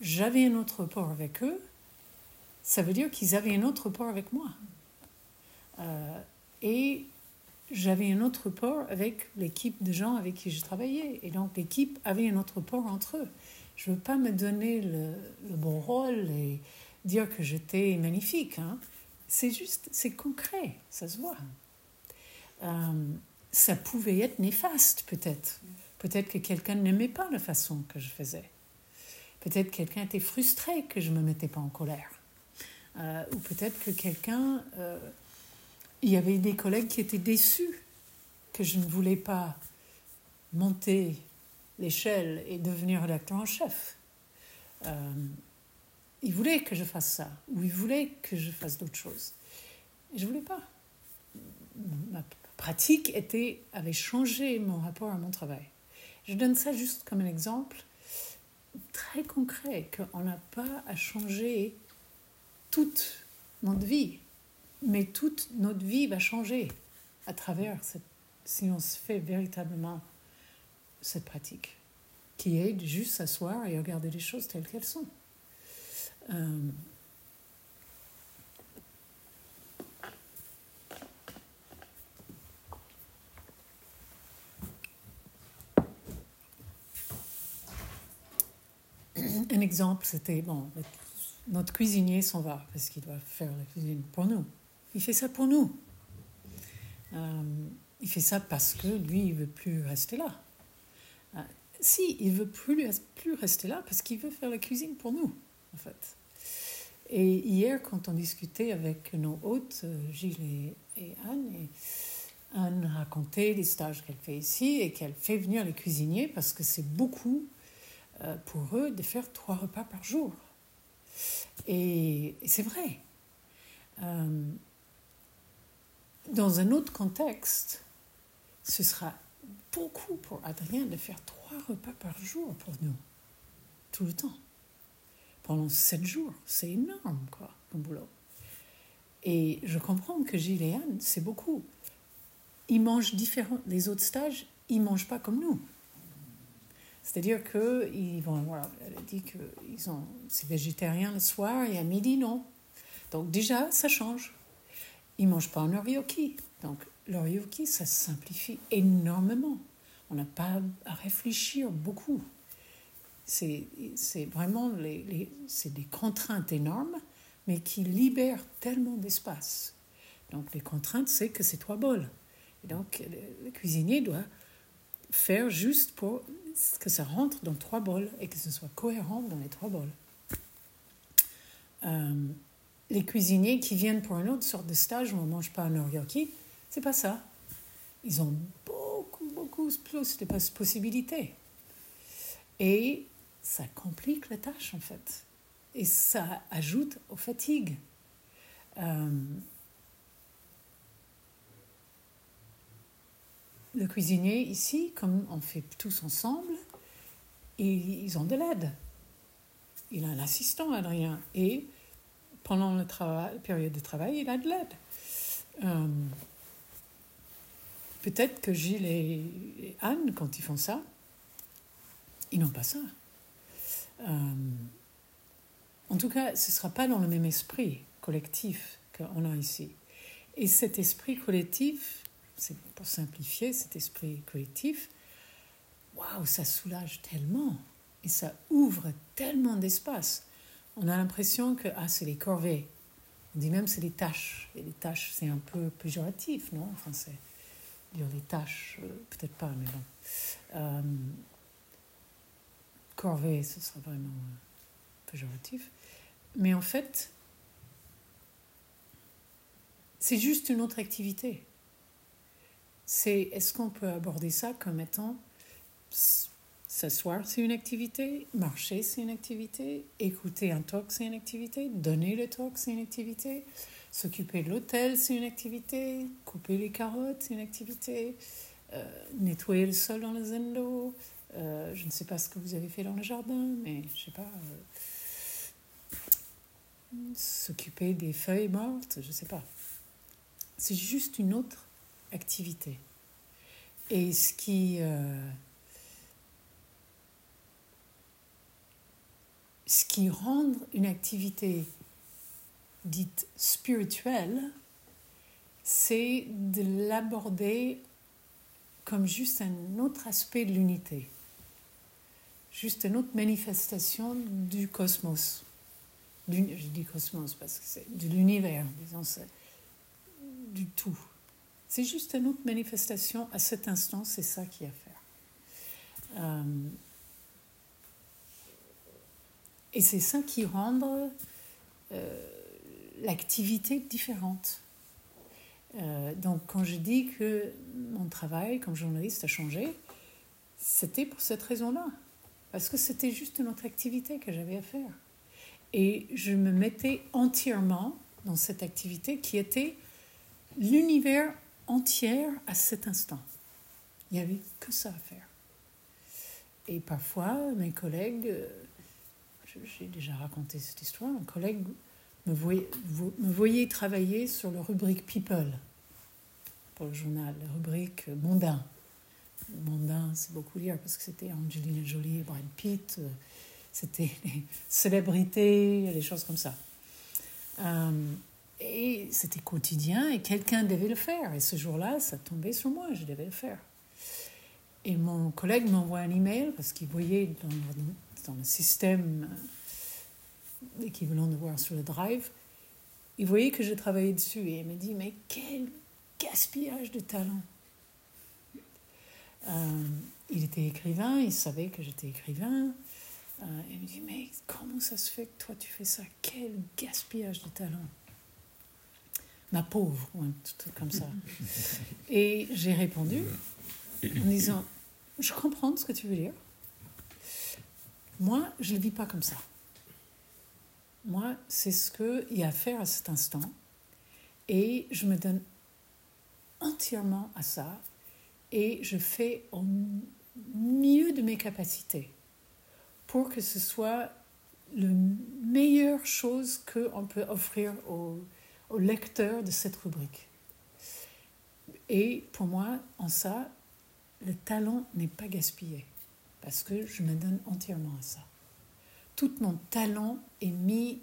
j'avais un autre rapport avec eux, ça veut dire qu'ils avaient un autre rapport avec moi. Euh, et j'avais un autre rapport avec l'équipe de gens avec qui je travaillais. Et donc l'équipe avait un autre rapport entre eux. Je ne veux pas me donner le, le bon rôle et dire que j'étais magnifique, hein. C'est juste, c'est concret, ça se voit. Euh, ça pouvait être néfaste, peut-être. Peut-être que quelqu'un n'aimait pas la façon que je faisais. Peut-être que quelqu'un était frustré que je ne me mettais pas en colère. Euh, ou peut-être que quelqu'un... Euh, il y avait des collègues qui étaient déçus que je ne voulais pas monter l'échelle et devenir rédacteur en chef. Euh, Ils voulaient que je fasse ça, ou ils voulaient que je fasse d'autres choses. Et je ne voulais pas. Ma pratique était, avait changé mon rapport à mon travail. Je donne ça juste comme un exemple très concret, qu'on n'a pas à changer toute notre vie, mais toute notre vie va changer à travers cette, si on se fait véritablement cette pratique, qui est juste s'asseoir et regarder les choses telles qu'elles sont. Euh... Un exemple, c'était bon, notre cuisinier s'en va parce qu'il doit faire la cuisine pour nous. Il fait ça pour nous. Euh, il fait ça parce que lui, il ne veut plus rester là. Euh, si, il ne veut plus, plus rester là parce qu'il veut faire la cuisine pour nous, en fait. Et hier, quand on discutait avec nos hôtes, Gilles et, et Anne, et Anne racontait les stages qu'elle fait ici et qu'elle fait venir les cuisiniers parce que c'est beaucoup euh, pour eux de faire trois repas par jour. Et, et c'est vrai. Euh, dans un autre contexte, ce sera beaucoup pour Adrien de faire trois repas par jour pour nous, tout le temps. Pendant sept jours, c'est énorme, quoi, comme boulot. Et je comprends que Gilles et Anne, c'est beaucoup. Ils mangent différents. Les autres stages, ils ne mangent pas comme nous. C'est-à-dire que ils vont, voilà, elle a dit que ils ont, c'est végétarien le soir et à midi, non. Donc déjà, ça change. Ils ne mangent pas en orioki. Donc l'orioki, ça simplifie énormément. On n'a pas à réfléchir beaucoup. C'est, c'est vraiment les, les, c'est des contraintes énormes, mais qui libèrent tellement d'espace. Donc, les contraintes, c'est que c'est trois bols. Et donc, le, le cuisinier doit faire juste pour que ça rentre dans trois bols et que ce soit cohérent dans les trois bols. Euh, les cuisiniers qui viennent pour une autre sorte de stage où on ne mange pas un oryoki, c'est pas ça. Ils ont beaucoup, beaucoup plus de possibilités. Et ça complique la tâche, en fait. Et ça ajoute aux fatigues. Euh, le cuisinier, ici, comme on fait tous ensemble, ils, ils ont de l'aide. Il a un assistant, Adrien. Et pendant le travail, la période de travail, il a de l'aide. Euh, peut-être que Gilles et, et Anne, quand ils font ça, ils n'ont pas ça. Euh, en tout cas, ce ne sera pas dans le même esprit collectif qu'on a ici. Et cet esprit collectif, c'est pour simplifier, cet esprit collectif, waouh, ça soulage tellement et ça ouvre tellement d'espace. On a l'impression que ah, c'est les corvées. On dit même c'est les tâches. Et les tâches, c'est un peu péjoratif, non, en français. Dire les tâches, peut-être pas, mais bon. Euh, corvée, ce sera vraiment péjoratif. Mais en fait, c'est juste une autre activité. C'est, est-ce qu'on peut aborder ça comme étant s'asseoir, c'est une activité, marcher, c'est une activité, écouter un talk, c'est une activité, donner le talk, c'est une activité, s'occuper de l'hôtel, c'est une activité, couper les carottes, c'est une activité, euh, nettoyer le sol dans le zendo. Euh, je ne sais pas ce que vous avez fait dans le jardin, mais je ne sais pas, euh, s'occuper des feuilles mortes, je ne sais pas. C'est juste une autre activité. Et ce qui, euh, ce qui rend une activité dite spirituelle, c'est de l'aborder comme juste un autre aspect de l'unité. Juste une autre manifestation du cosmos. L'un... Je dis cosmos parce que c'est de l'univers, disons, c'est du tout. C'est juste une autre manifestation. À cet instant, c'est ça qu'il y a à faire. Euh... Et c'est ça qui rend euh, l'activité différente. Euh, donc, quand je dis que mon travail comme journaliste a changé, c'était pour cette raison-là. Parce que c'était juste une autre activité que j'avais à faire. Et je me mettais entièrement dans cette activité qui était l'univers entier à cet instant. Il n'y avait que ça à faire. Et parfois, mes collègues, je, j'ai déjà raconté cette histoire, un collègue me voyait, me voyait travailler sur la rubrique People pour le journal, la rubrique Mondain. Mondain, c'est beaucoup lire parce que c'était Angelina Jolie, Brad Pitt, c'était les célébrités, les choses comme ça. Euh, et c'était quotidien et quelqu'un devait le faire. Et ce jour-là, ça tombait sur moi, je devais le faire. Et mon collègue m'envoie un email parce qu'il voyait dans, dans le système l'équivalent de voir sur le drive, il voyait que je travaillais dessus et il me dit « Mais quelle gaspillage de talent. Euh, il était écrivain, il savait que j'étais écrivain. Euh, il me dit, mais comment ça se fait que toi tu fais ça? Quel gaspillage de talent. Ma pauvre, ou un truc comme ça. Et j'ai répondu en disant, je comprends ce que tu veux dire. Moi, je ne le vis pas comme ça. Moi, c'est ce qu'il y a à faire à cet instant. Et je me donne entièrement à ça. Et je fais au mieux de mes capacités pour que ce soit la meilleure chose qu'on peut offrir aux, aux lecteurs de cette rubrique. Et pour moi, en ça, le talent n'est pas gaspillé parce que je me donne entièrement à ça. Tout mon talent est mis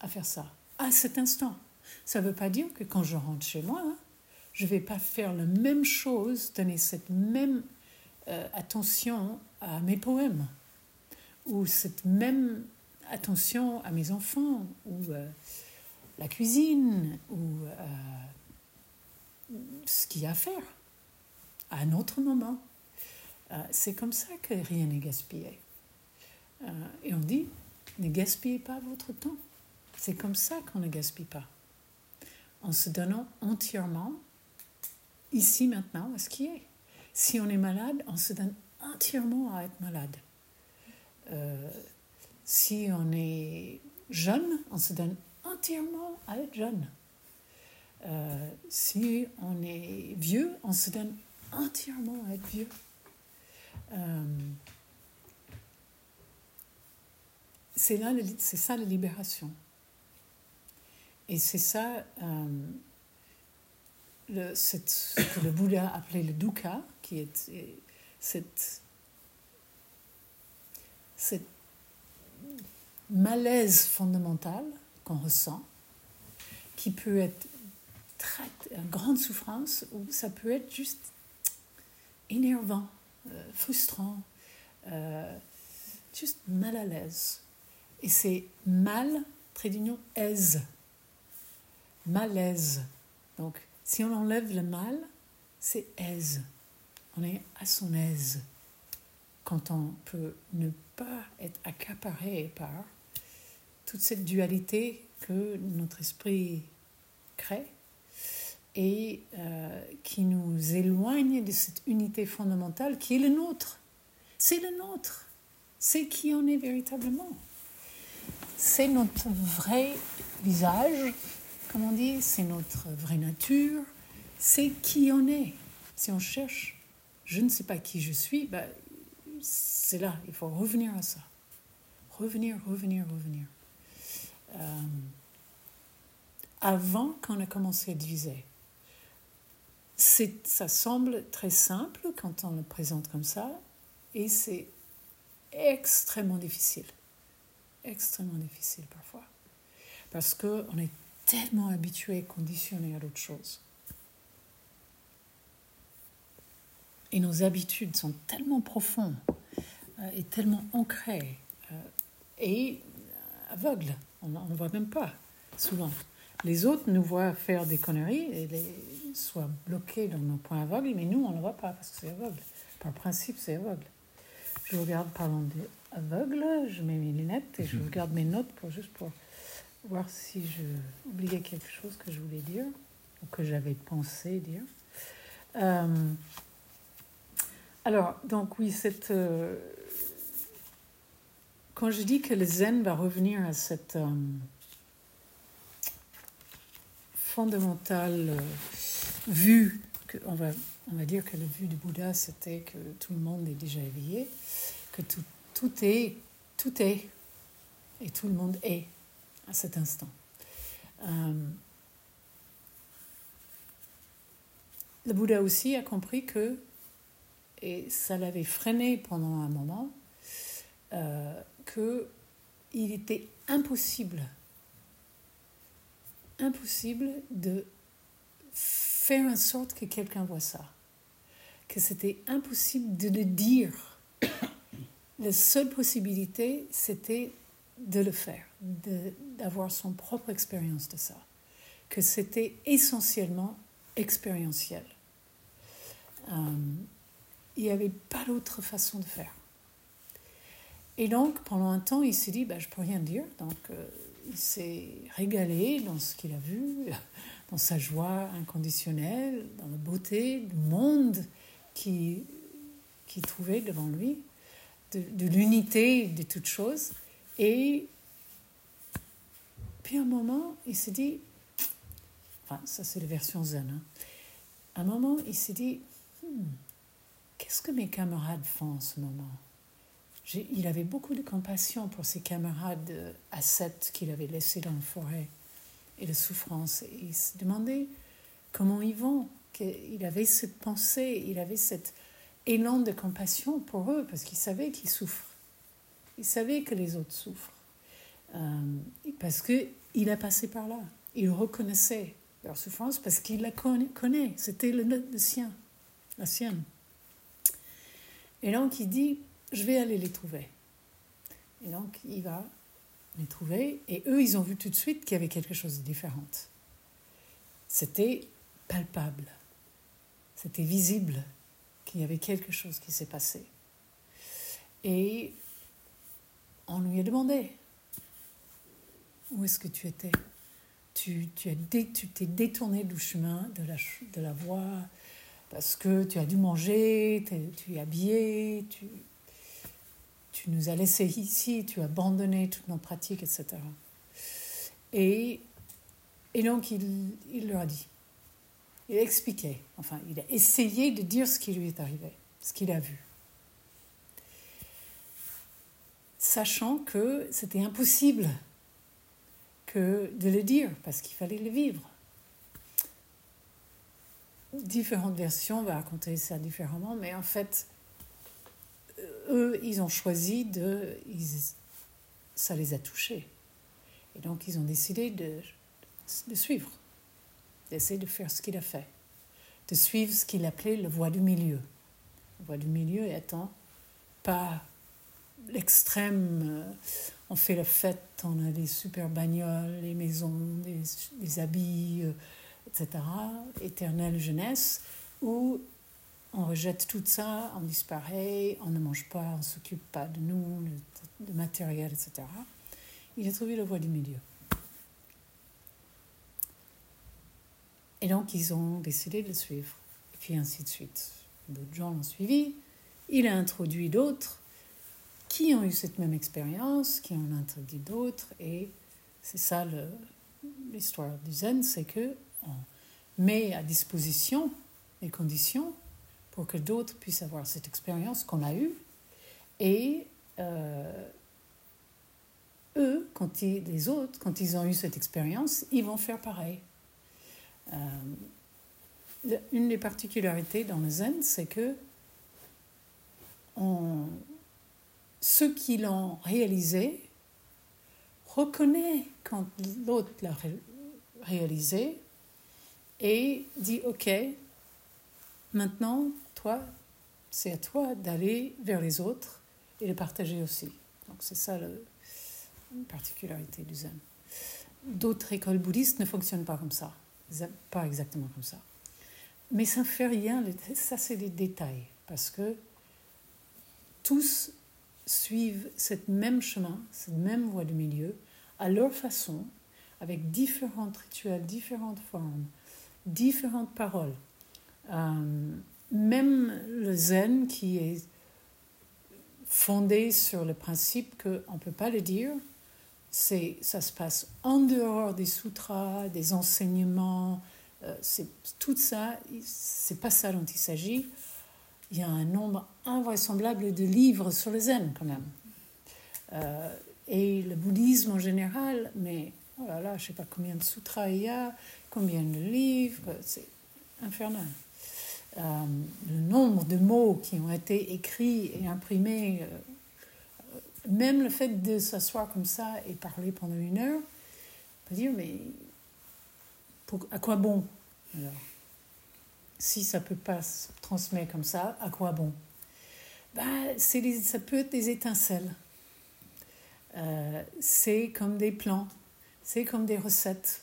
à faire ça, à cet instant. Ça ne veut pas dire que quand je rentre chez moi, hein, je ne vais pas faire la même chose, donner cette même euh, attention à mes poèmes, ou cette même attention à mes enfants, ou euh, la cuisine, ou euh, ce qu'il y a à faire, à un autre moment. Euh, c'est comme ça que rien n'est gaspillé. Euh, et on dit, ne gaspillez pas votre temps. C'est comme ça qu'on ne gaspille pas. En se donnant entièrement ici, maintenant, à ce qui est. Si on est malade, on se donne entièrement à être malade. Euh, si on est jeune, on se donne entièrement à être jeune. Euh, si on est vieux, on se donne entièrement à être vieux. Euh, c'est, là, c'est ça la libération. Et c'est ça... Euh, Le, cette, ce que le Bouddha appelait le dukkha, qui est cette, cette malaise fondamental qu'on ressent, qui peut être très, une grande souffrance, ou ça peut être juste énervant, euh, frustrant, euh, juste mal à l'aise. Et c'est mal, trait d'union, aise. Malaise. Donc, si on enlève le mal, c'est aise. On est à son aise quand on peut ne pas être accaparé par toute cette dualité que notre esprit crée et euh, qui nous éloigne de cette unité fondamentale qui est le nôtre. C'est le nôtre. C'est qui on est véritablement. C'est notre vrai visage. Comme on dit, c'est notre vraie nature, c'est qui on est. Si on cherche, je ne sais pas qui je suis, ben, c'est là, il faut revenir à ça. Revenir, revenir, revenir. Euh, avant qu'on a commencé à diviser. C'est, ça semble très simple quand on le présente comme ça, et c'est extrêmement difficile. Extrêmement difficile parfois. Parce qu'on est tellement habitué, conditionné à d'autres choses. Et nos habitudes sont tellement profondes euh, et tellement ancrées euh, et aveugles. On ne voit même pas, souvent. Les autres nous voient faire des conneries et les, soit bloqués dans nos points aveugles, mais nous, on ne le voit pas parce que c'est aveugle. Par principe, c'est aveugle. Je regarde, parlant d'aveugle, je mets mes lunettes et je regarde mes notes pour juste pour... voir si j'oubliais quelque chose que je voulais dire, ou que j'avais pensé dire. Euh, alors, donc oui, cette, euh, quand je dis que le zen va revenir à cette euh, fondamentale euh, vue, que, on, va, on va dire que la vue du Bouddha, c'était que tout le monde est déjà éveillé, que tout, tout est, tout est, et tout le monde est. À cet instant. Euh, le Bouddha aussi a compris que, et ça l'avait freiné pendant un moment, euh, qu'il était impossible, impossible de faire en sorte que quelqu'un voit ça. Que c'était impossible de le dire. La seule possibilité, c'était de le faire, de, d'avoir son propre expérience de ça, que c'était essentiellement expérientiel. Euh, il n'y avait pas d'autre façon de faire. Et donc, pendant un temps, il s'est dit, bah, je ne peux rien dire. Donc, euh, il s'est régalé dans ce qu'il a vu, dans sa joie inconditionnelle, dans la beauté du monde qu'il, qu'il trouvait devant lui, de, de l'unité de toutes choses. Et puis, à un moment, il s'est dit, enfin, ça c'est la version zen, hein. À un moment, il s'est dit, hmm, qu'est-ce que mes camarades font en ce moment ? J'ai, il avait beaucoup de compassion pour ses camarades euh, ascètes qu'il avait laissés dans la forêt et la souffrance. Et il se demandait comment ils vont. Il avait cette pensée, il avait cet élan de compassion pour eux parce qu'il savait qu'ils souffrent. Il savait que les autres souffrent. Euh, parce qu'il a passé par là. Il reconnaissait leur souffrance parce qu'il la connaît. C'était le, le sien, la sienne. Et donc il dit, je vais aller les trouver. Et donc, il va les trouver. Et eux, ils ont vu tout de suite qu'il y avait quelque chose de différent. C'était palpable. C'était visible qu'il y avait quelque chose qui s'est passé. Et on lui a demandé, où est-ce que tu étais ? Tu, tu, as dé, tu t'es détourné du chemin, de la, de la voie, parce que tu as dû manger, tu es habillé, tu... Tu nous as laissés ici, tu as abandonné toutes nos pratiques, et cetera. Et, et donc, il, il leur a dit. Il a expliqué. Enfin, il a essayé de dire ce qui lui est arrivé, ce qu'il a vu. Sachant que c'était impossible que de le dire, parce qu'il fallait le vivre. Différentes versions, on va raconter ça différemment, mais en fait... Eux, ils ont choisi de... Ils, ça les a touchés. Et donc, ils ont décidé de, de suivre, d'essayer de faire ce qu'il a fait, de suivre ce qu'il appelait la voie du milieu. La voie du milieu étant pas l'extrême. On fait la fête, on a des super bagnoles, les maisons, des, des habits, et cetera. Éternelle jeunesse, où... On rejette tout ça, on disparaît, on ne mange pas, on ne s'occupe pas de nous, de matériel, et cetera. Il a trouvé la voie du milieu. Et donc, ils ont décidé de le suivre. Et puis, ainsi de suite. D'autres gens l'ont suivi. Il a introduit d'autres qui ont eu cette même expérience, qui en ont introduit d'autres. Et c'est ça le, l'histoire du zen, c'est qu'on met à disposition les conditions pour que d'autres puissent avoir cette expérience qu'on a eue. Et euh, eux, quand ils, les autres, quand ils ont eu cette expérience, ils vont faire pareil. Euh, une des particularités dans le zen, c'est que on, ceux qui l'ont réalisé reconnaissent quand l'autre l'a ré, réalisé et dit « Ok, maintenant, toi, c'est à toi d'aller vers les autres et les partager aussi. » Donc c'est ça la particularité du zen. D'autres écoles bouddhistes ne fonctionnent pas comme ça, pas exactement comme ça. Mais ça ne fait rien, ça c'est des détails, parce que tous suivent ce même chemin, cette même voie du milieu, à leur façon, avec différents rituels, différentes formes, différentes paroles. Euh, même le zen qui est fondé sur le principe qu'on ne peut pas le dire, c'est, ça se passe en dehors des sutras, des enseignements, euh, c'est, tout ça, c'est pas ça dont il s'agit. Il y a un nombre invraisemblable de livres sur le zen quand même. Euh, et le bouddhisme en général, mais oh là là, je ne sais pas combien de sutras il y a, combien de livres, c'est infernal. Euh, le nombre de mots qui ont été écrits et imprimés, euh, même le fait de s'asseoir comme ça et parler pendant une heure, on peut dire, mais pour, à quoi bon alors, si ça ne peut pas se transmettre comme ça, à quoi bon? Bah, c'est les, ça peut être des étincelles. Euh, c'est comme des plans, c'est comme des recettes.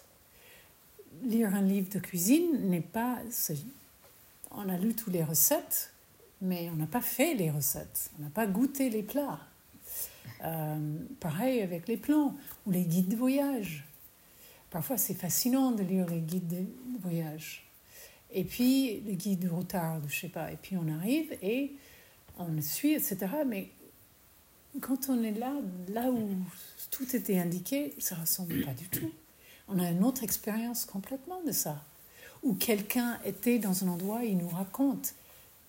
lire un livre de cuisine n'est pas... On a lu toutes les recettes, mais on n'a pas fait les recettes. On n'a pas goûté les plats. Euh, pareil avec les plans ou les guides de voyage. Parfois, c'est fascinant de lire les guides de voyage. Et puis, les guides de routard, je ne sais pas. Et puis, on arrive et on le suit, et cetera. Mais quand on est là, là où tout était indiqué, ça ne ressemble pas du tout. On a une autre expérience complètement de ça. Où quelqu'un était dans un endroit, il nous raconte.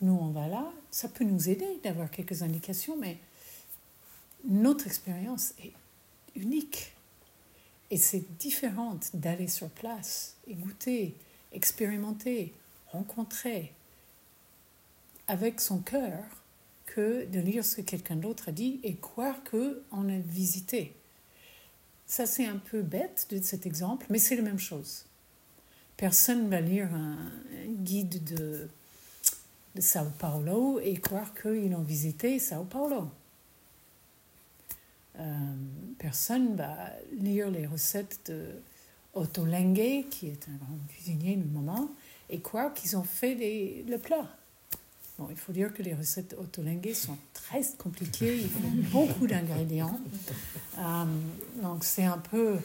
Nous, on va là. Ça peut nous aider d'avoir quelques indications, mais notre expérience est unique. Et c'est différent d'aller sur place, et goûter, expérimenter, rencontrer avec son cœur que de lire ce que quelqu'un d'autre a dit et croire qu'on a visité. Ça, c'est un peu bête de cet exemple, mais c'est la même chose. Personne ne va lire un guide de, de Sao Paulo et croire qu'ils ont visité Sao Paulo. Euh, personne ne va lire les recettes de Otto Lengue, qui est un grand cuisinier du moment, et croire qu'ils ont fait les, le plat. Bon, il faut dire que les recettes Otto Lengue sont très compliquées, il faut beaucoup d'ingrédients. Euh, donc c'est un peu...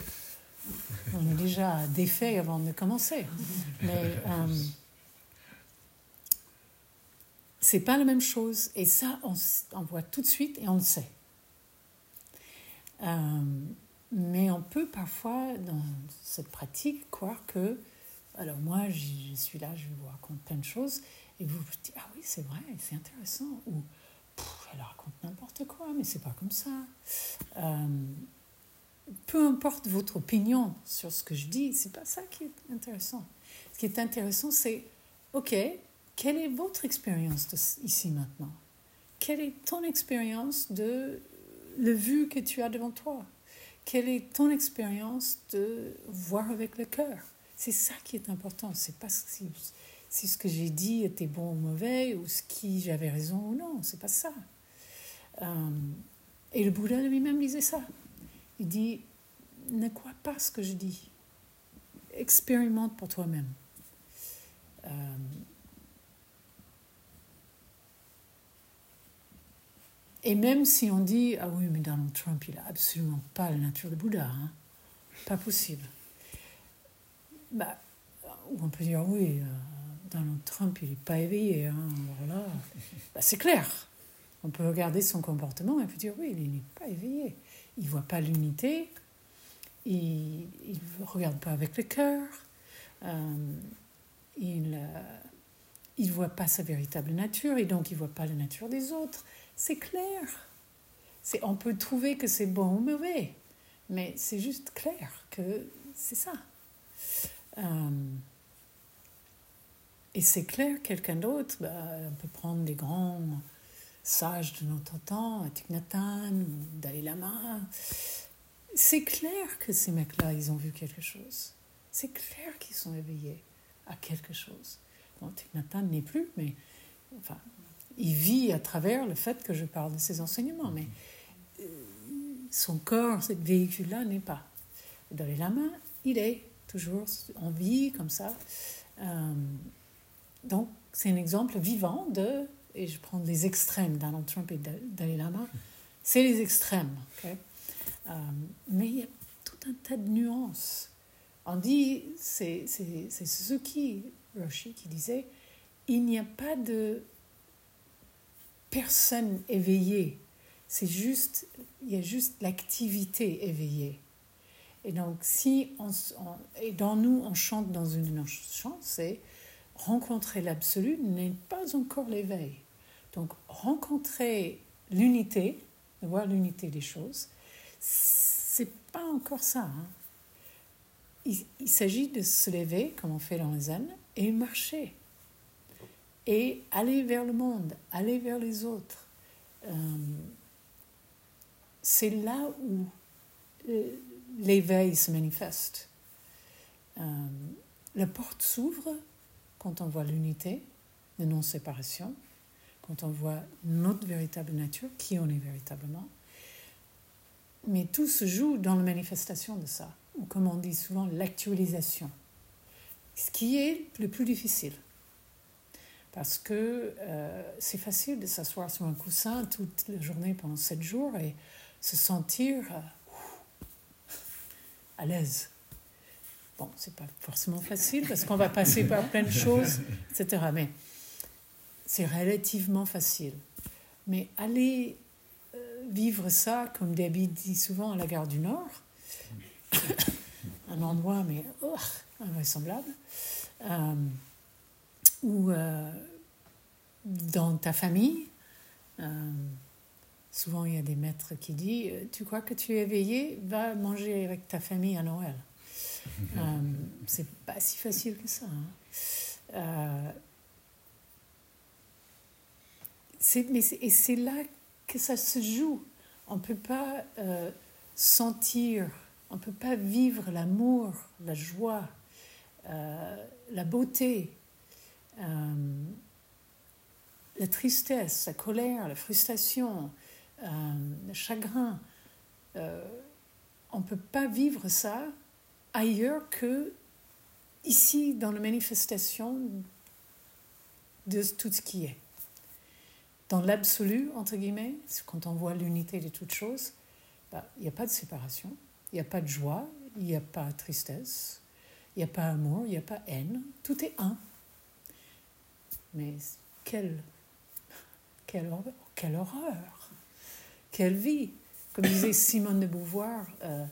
On est déjà défait avant de commencer. Mais euh, c'est pas la même chose. Et ça, on, on voit tout de suite et on le sait. Euh, mais on peut parfois, dans cette pratique, croire que... Alors moi, je suis là, je vous raconte plein de choses. Et vous vous dites, ah oui, c'est vrai, c'est intéressant. Ou, elle raconte n'importe quoi, mais c'est pas comme ça. Euh, Peu importe votre opinion sur ce que je dis, c'est pas ça qui est intéressant. Ce qui est intéressant, c'est, ok, quelle est votre expérience ici maintenant? Quelle est ton expérience de la vue que tu as devant toi? Quelle est ton expérience de voir avec le cœur? C'est ça qui est important. C'est pas si, si ce que j'ai dit était bon ou mauvais, ou ce qui j'avais raison ou non. C'est pas ça. Euh, et le Bouddha lui-même disait ça. Il dit, ne crois pas ce que je dis. Expérimente pour toi-même. Euh, et même si on dit, ah oui, mais Donald Trump, il n'a absolument pas la nature de Bouddha. Hein? Pas possible. Bah, ou on peut dire, oui, euh, Donald Trump, il n'est pas éveillé. Hein? Voilà. Bah, c'est clair. On peut regarder son comportement et peut dire, oui, il n'est pas éveillé. Il ne voit pas l'unité, il ne regarde pas avec le cœur, euh, il ne euh, voit pas sa véritable nature et donc il ne voit pas la nature des autres. C'est clair. C'est, on peut trouver que c'est bon ou mauvais, mais c'est juste clair que c'est ça. Euh, et c'est clair, quelqu'un d'autre, bah, on peut prendre des grands... sages de notre temps, Thich Nhat Hanh, Dalai Lama. C'est clair que ces mecs-là, ils ont vu quelque chose. C'est clair qu'ils sont éveillés à quelque chose. Bon, Thich Nhat Hanh n'est plus, mais enfin, il vit à travers le fait que je parle de ses enseignements, mais euh, son corps, ce véhicule-là, n'est pas. Dalai Lama, il est toujours en vie, comme ça. Euh, donc, c'est un exemple vivant de... et je prends les extrêmes, Donald Trump et Dalai Lama, c'est les extrêmes. Okay? Euh, mais il y a tout un tas de nuances. On dit, c'est, c'est, c'est Suzuki Roshi qui disait, il n'y a pas de personne éveillée, c'est juste, il y a juste l'activité éveillée. Et donc, si on, on, et dans nous, on chante dans une chanson, c'est rencontrer l'absolu n'est pas encore l'éveil. Donc, rencontrer l'unité, voir l'unité des choses, c'est pas encore ça. Hein. Il, il s'agit de se lever, comme on fait dans les zen, et marcher. Et aller vers le monde, aller vers les autres. Euh, c'est là où l'éveil se manifeste. Euh, la porte s'ouvre quand on voit l'unité, la non-séparation, quand on voit notre véritable nature, qui on est véritablement. Mais tout se joue dans la manifestation de ça, ou comme on dit souvent, l'actualisation. ce qui est le plus difficile. Parce que euh, c'est facile de s'asseoir sur un coussin toute la journée pendant sept jours et se sentir euh, à l'aise. Bon, c'est pas forcément facile parce qu'on va passer par plein de choses, et cetera. Mais c'est relativement facile. Mais aller euh, vivre ça, comme Debbie dit souvent à la gare du Nord, un endroit mais oh, invraisemblable, euh, ou euh, dans ta famille, euh, souvent il y a des maîtres qui disent « Tu crois que tu es éveillé? Va manger avec ta famille à Noël. euh, » C'est pas si facile que ça. Hein. Euh, c'est, mais c'est, et c'est là que ça se joue. On ne peut pas euh, sentir, on ne peut pas vivre l'amour, la joie, euh, la beauté, Euh, la tristesse, la colère, la frustration, euh, le chagrin. Euh, on ne peut pas vivre ça ailleurs que ici, dans la manifestation de tout ce qui est. Dans l'absolu, entre guillemets, quand on voit l'unité de toutes choses, bah, il n'y a pas de séparation, il n'y a pas de joie, il n'y a pas de tristesse, il n'y a pas d'amour, il n'y a pas haine, tout est un. Mais quelle, quelle, horreur, quelle horreur, quelle vie. Comme disait Simone de Beauvoir, euh,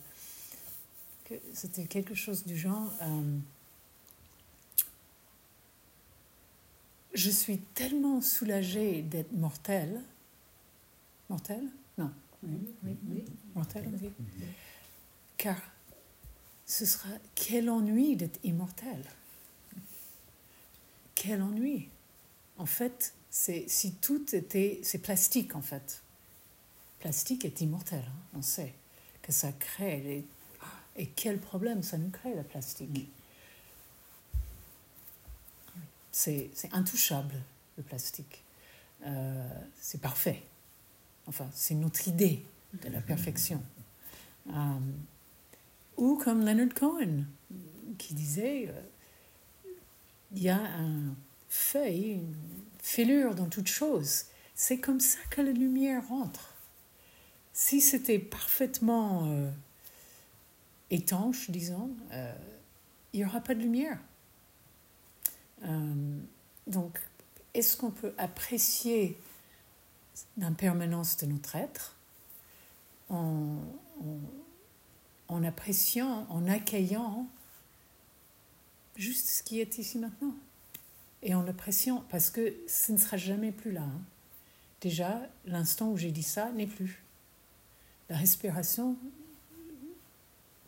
que c'était quelque chose du genre euh, « Je suis tellement soulagée d'être mortelle. » Mortelle ? Non. Oui, oui, oui. Mortelle, on dit. Car ce sera quel ennui d'être immortelle. Quel ennui. En fait, c'est, si tout était... C'est plastique, en fait. Plastique est immortel, hein, on sait. Que ça crée... Les, et quel problème ça nous crée, la plastique. C'est, c'est intouchable, le plastique. Euh, c'est parfait. Enfin, c'est notre idée de la perfection. Euh, ou comme Leonard Cohen, qui disait... Euh, il y a un... feuille, une fêlure dans toute chose. C'est comme ça que la lumière rentre. Si c'était parfaitement euh, étanche, disons, euh, il n'y aura pas de lumière. Euh, donc, est-ce qu'on peut apprécier l'impermanence de notre être en, en, en appréciant, en accueillant juste ce qui est ici maintenant ? Et en appréciant, parce que ce ne sera jamais plus là. Hein. Déjà, l'instant où j'ai dit ça n'est plus. La respiration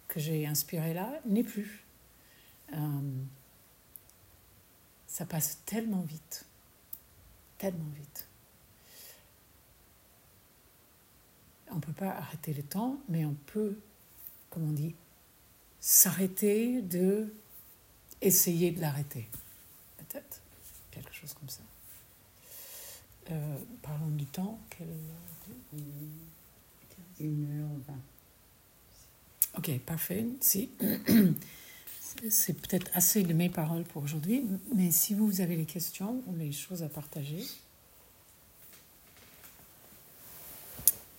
que j'ai inspirée là n'est plus. Euh, ça passe tellement vite. Tellement vite. On ne peut pas arrêter le temps, mais on peut, comme on dit, s'arrêter de essayer de l'arrêter. Peut-être, quelque chose comme ça. Euh, parlons du temps. Quelle... Une heure vingt. Ok, parfait. Si. C'est peut-être assez de mes paroles pour aujourd'hui, mais si vous avez des questions ou des choses à partager,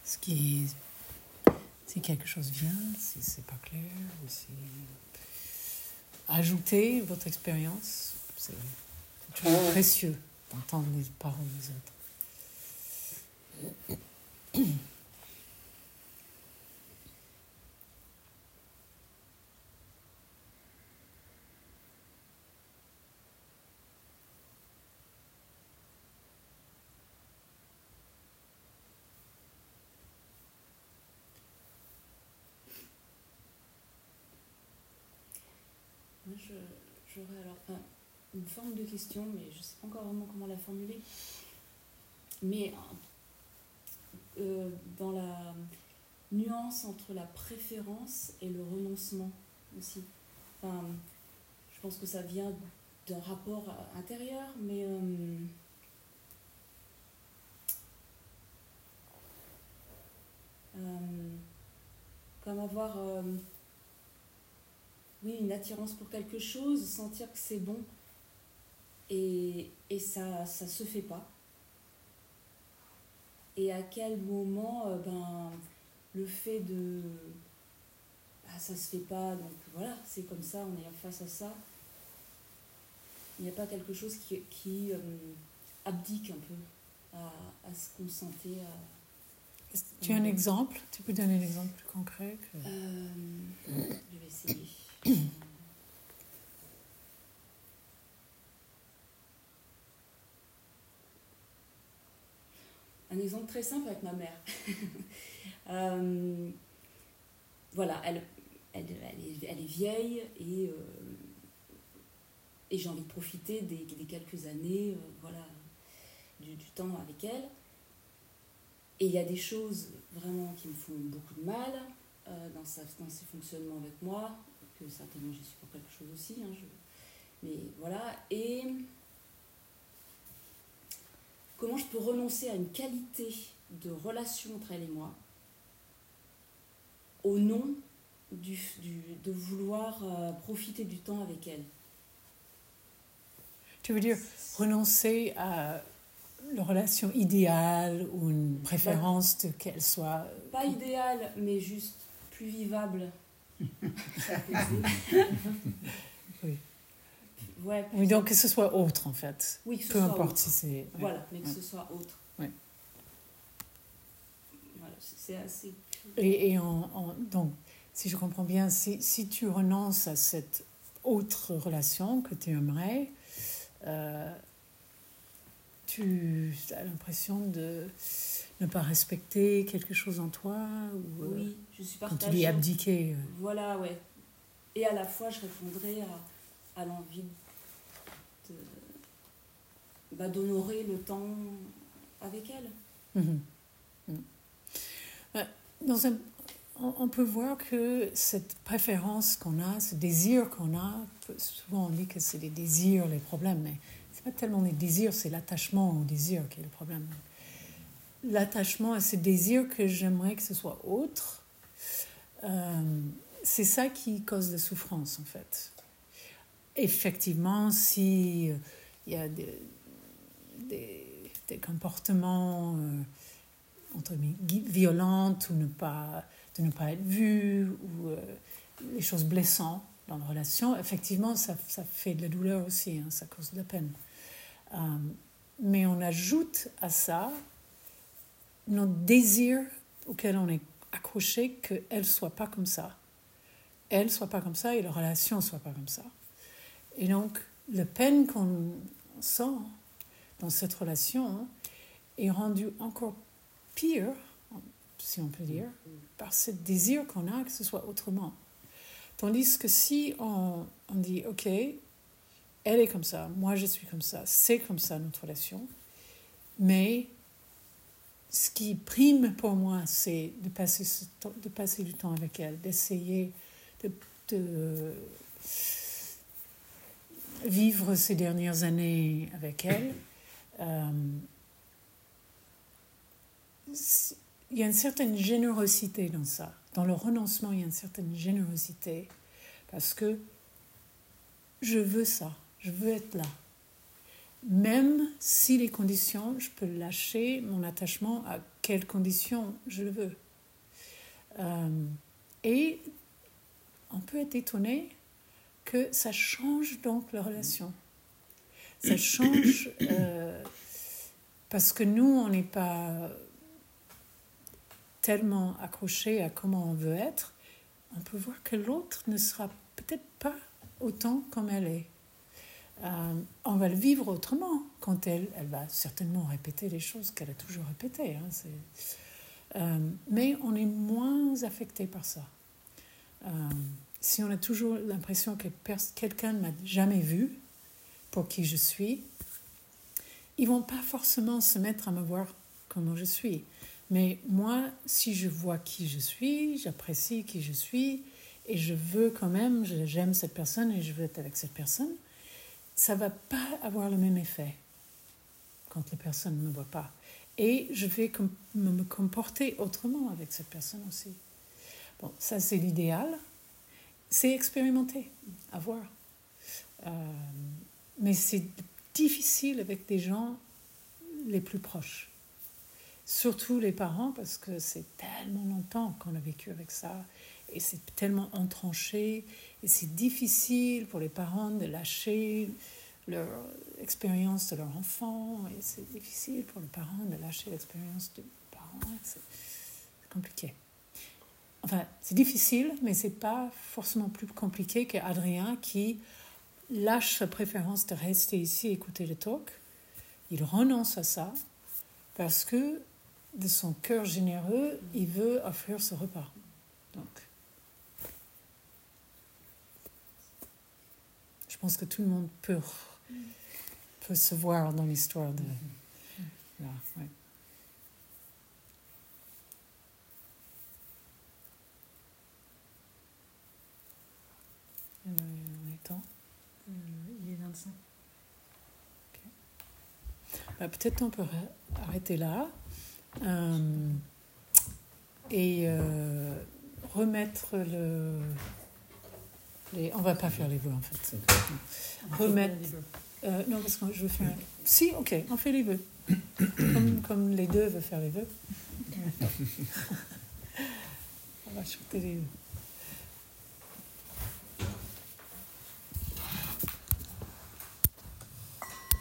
ce qui est... si quelque chose vient, si c'est pas clair, ou si ajoutez votre expérience. C'est toujours précieux d'entendre les paroles des autres. Moi, je, j'aurais alors pas... une forme de question, mais je ne sais pas encore vraiment comment la formuler. Mais euh, dans la nuance entre la préférence et le renoncement aussi. Enfin, je pense que ça vient d'un rapport intérieur, mais euh, euh, comme avoir... Euh, oui, une attirance pour quelque chose, sentir que c'est bon, et, et ça ça se fait pas. Et à quel moment, euh, ben, le fait de... Ah, ça se fait pas, donc voilà, c'est comme ça, on est face à ça. Il n'y a pas quelque chose qui, qui euh, abdique un peu à, à ce qu'on sentait. À... Tu as un exemple ? Tu peux donner un exemple plus concret que... euh, Je vais essayer. euh... Un exemple très simple avec ma mère. euh, voilà, elle, elle, elle, est, elle est vieille et... Euh, Et j'ai envie de profiter des, des quelques années, euh, voilà, du, du temps avec elle. Et il y a des choses vraiment qui me font beaucoup de mal euh, dans, sa, dans ses fonctionnements avec moi, que certainement j'y suis pour quelque chose aussi. Hein, je... Mais voilà. Et comment je peux renoncer à une qualité de relation entre elle et moi au nom du, du, de vouloir euh, profiter du temps avec elle ? Tu veux dire renoncer à la relation idéale ou une préférence de qu'elle soit... Pas idéale, mais juste plus vivable. Oui. Ouais, plus... Oui, donc que ce soit autre, en fait. Oui, que ce Peu soit importe autre. si c'est... Ouais. Voilà, mais que ouais. ce soit autre. Ouais. Voilà, c'est assez... Et, et en, en, donc, si je comprends bien, si, si tu renonces à cette autre relation que tu aimerais... Euh, tu as l'impression de ne pas respecter quelque chose en toi ou, oui, je suis partagée. Quand tu lui abdiquer. Voilà, ouais. Et à la fois, je répondrai à, à l'envie de, bah, d'honorer le temps avec elle. Mmh. Mmh. Dans un, on, on peut voir que cette préférence qu'on a, ce désir qu'on a, souvent on dit que c'est les désirs les problèmes, mais c'est pas tellement les désirs, c'est l'attachement au désir qui est le problème. L'attachement à ce désir que j'aimerais que ce soit autre, euh, c'est ça qui cause la souffrance en fait. Effectivement, si il y a des, des, des comportements euh, entre violents ou ne pas de ne pas être vu ou euh, les choses blessantes dans la relation, effectivement, ça, ça fait de la douleur aussi, hein, ça cause de la peine. Euh, mais on ajoute à ça notre désir auquel on est accroché qu'elle ne soit pas comme ça. Elle ne soit pas comme ça et la relation ne soit pas comme ça. Et donc, la peine qu'on sent dans cette relation est rendue encore pire, si on peut dire, par ce désir qu'on a que ce soit autrement. Tandis que si on, on dit, OK, elle est comme ça, moi je suis comme ça, c'est comme ça notre relation, mais ce qui prime pour moi, c'est de passer, ce temps, de passer du temps avec elle, d'essayer de, de vivre ces dernières années avec elle. Euh, il y a une certaine générosité dans ça. Dans le renoncement, il y a une certaine générosité parce que je veux ça, je veux être là. Même si les conditions, je peux lâcher mon attachement à quelles conditions je le veux. Euh, et on peut être étonné que ça change donc la relation. Ça change euh, parce que nous, on n'est pas... tellement accroché à comment on veut être, on peut voir que l'autre ne sera peut-être pas autant comme elle est. Euh, on va le vivre autrement quand elle, elle va certainement répéter les choses qu'elle a toujours répétées. Hein, c'est... Euh, mais on est moins affecté par ça. Euh, si on a toujours l'impression que pers- quelqu'un ne m'a jamais vu pour qui je suis, ils ne vont pas forcément se mettre à me voir comment je suis. Mais moi, si je vois qui je suis, j'apprécie qui je suis et je veux quand même, j'aime cette personne et je veux être avec cette personne, ça ne va pas avoir le même effet quand la personne ne me voit pas. Et je vais com- me comporter autrement avec cette personne aussi. Bon, ça c'est l'idéal. c'est expérimenter, à voir. Euh, mais c'est difficile avec des gens les plus proches. Surtout les parents, parce que c'est tellement longtemps qu'on a vécu avec ça. Et c'est tellement entranché. Et c'est difficile pour les parents de lâcher leur expérience de leur enfant. Et c'est difficile pour les parents de lâcher l'expérience de leurs parents. C'est compliqué. Enfin, c'est difficile, mais ce n'est pas forcément plus compliqué qu'Adrien qui lâche sa préférence de rester ici et écouter le talk. Il renonce à ça parce que, de son cœur généreux, il veut offrir ce repas. Donc, je pense que tout le monde peut, peut se voir dans l'histoire de... Là, ouais. Euh, on est temps. Euh, il est vingt-cinq. Okay. Bah, peut-être on peut arrêter là euh, et euh, remettre le. Les, on va pas faire les vœux en fait. Remettre. Euh, non parce que je veux faire. Un... Si, ok, on fait les vœux. Comme, comme les deux veulent faire les vœux. On va chanter les vœux.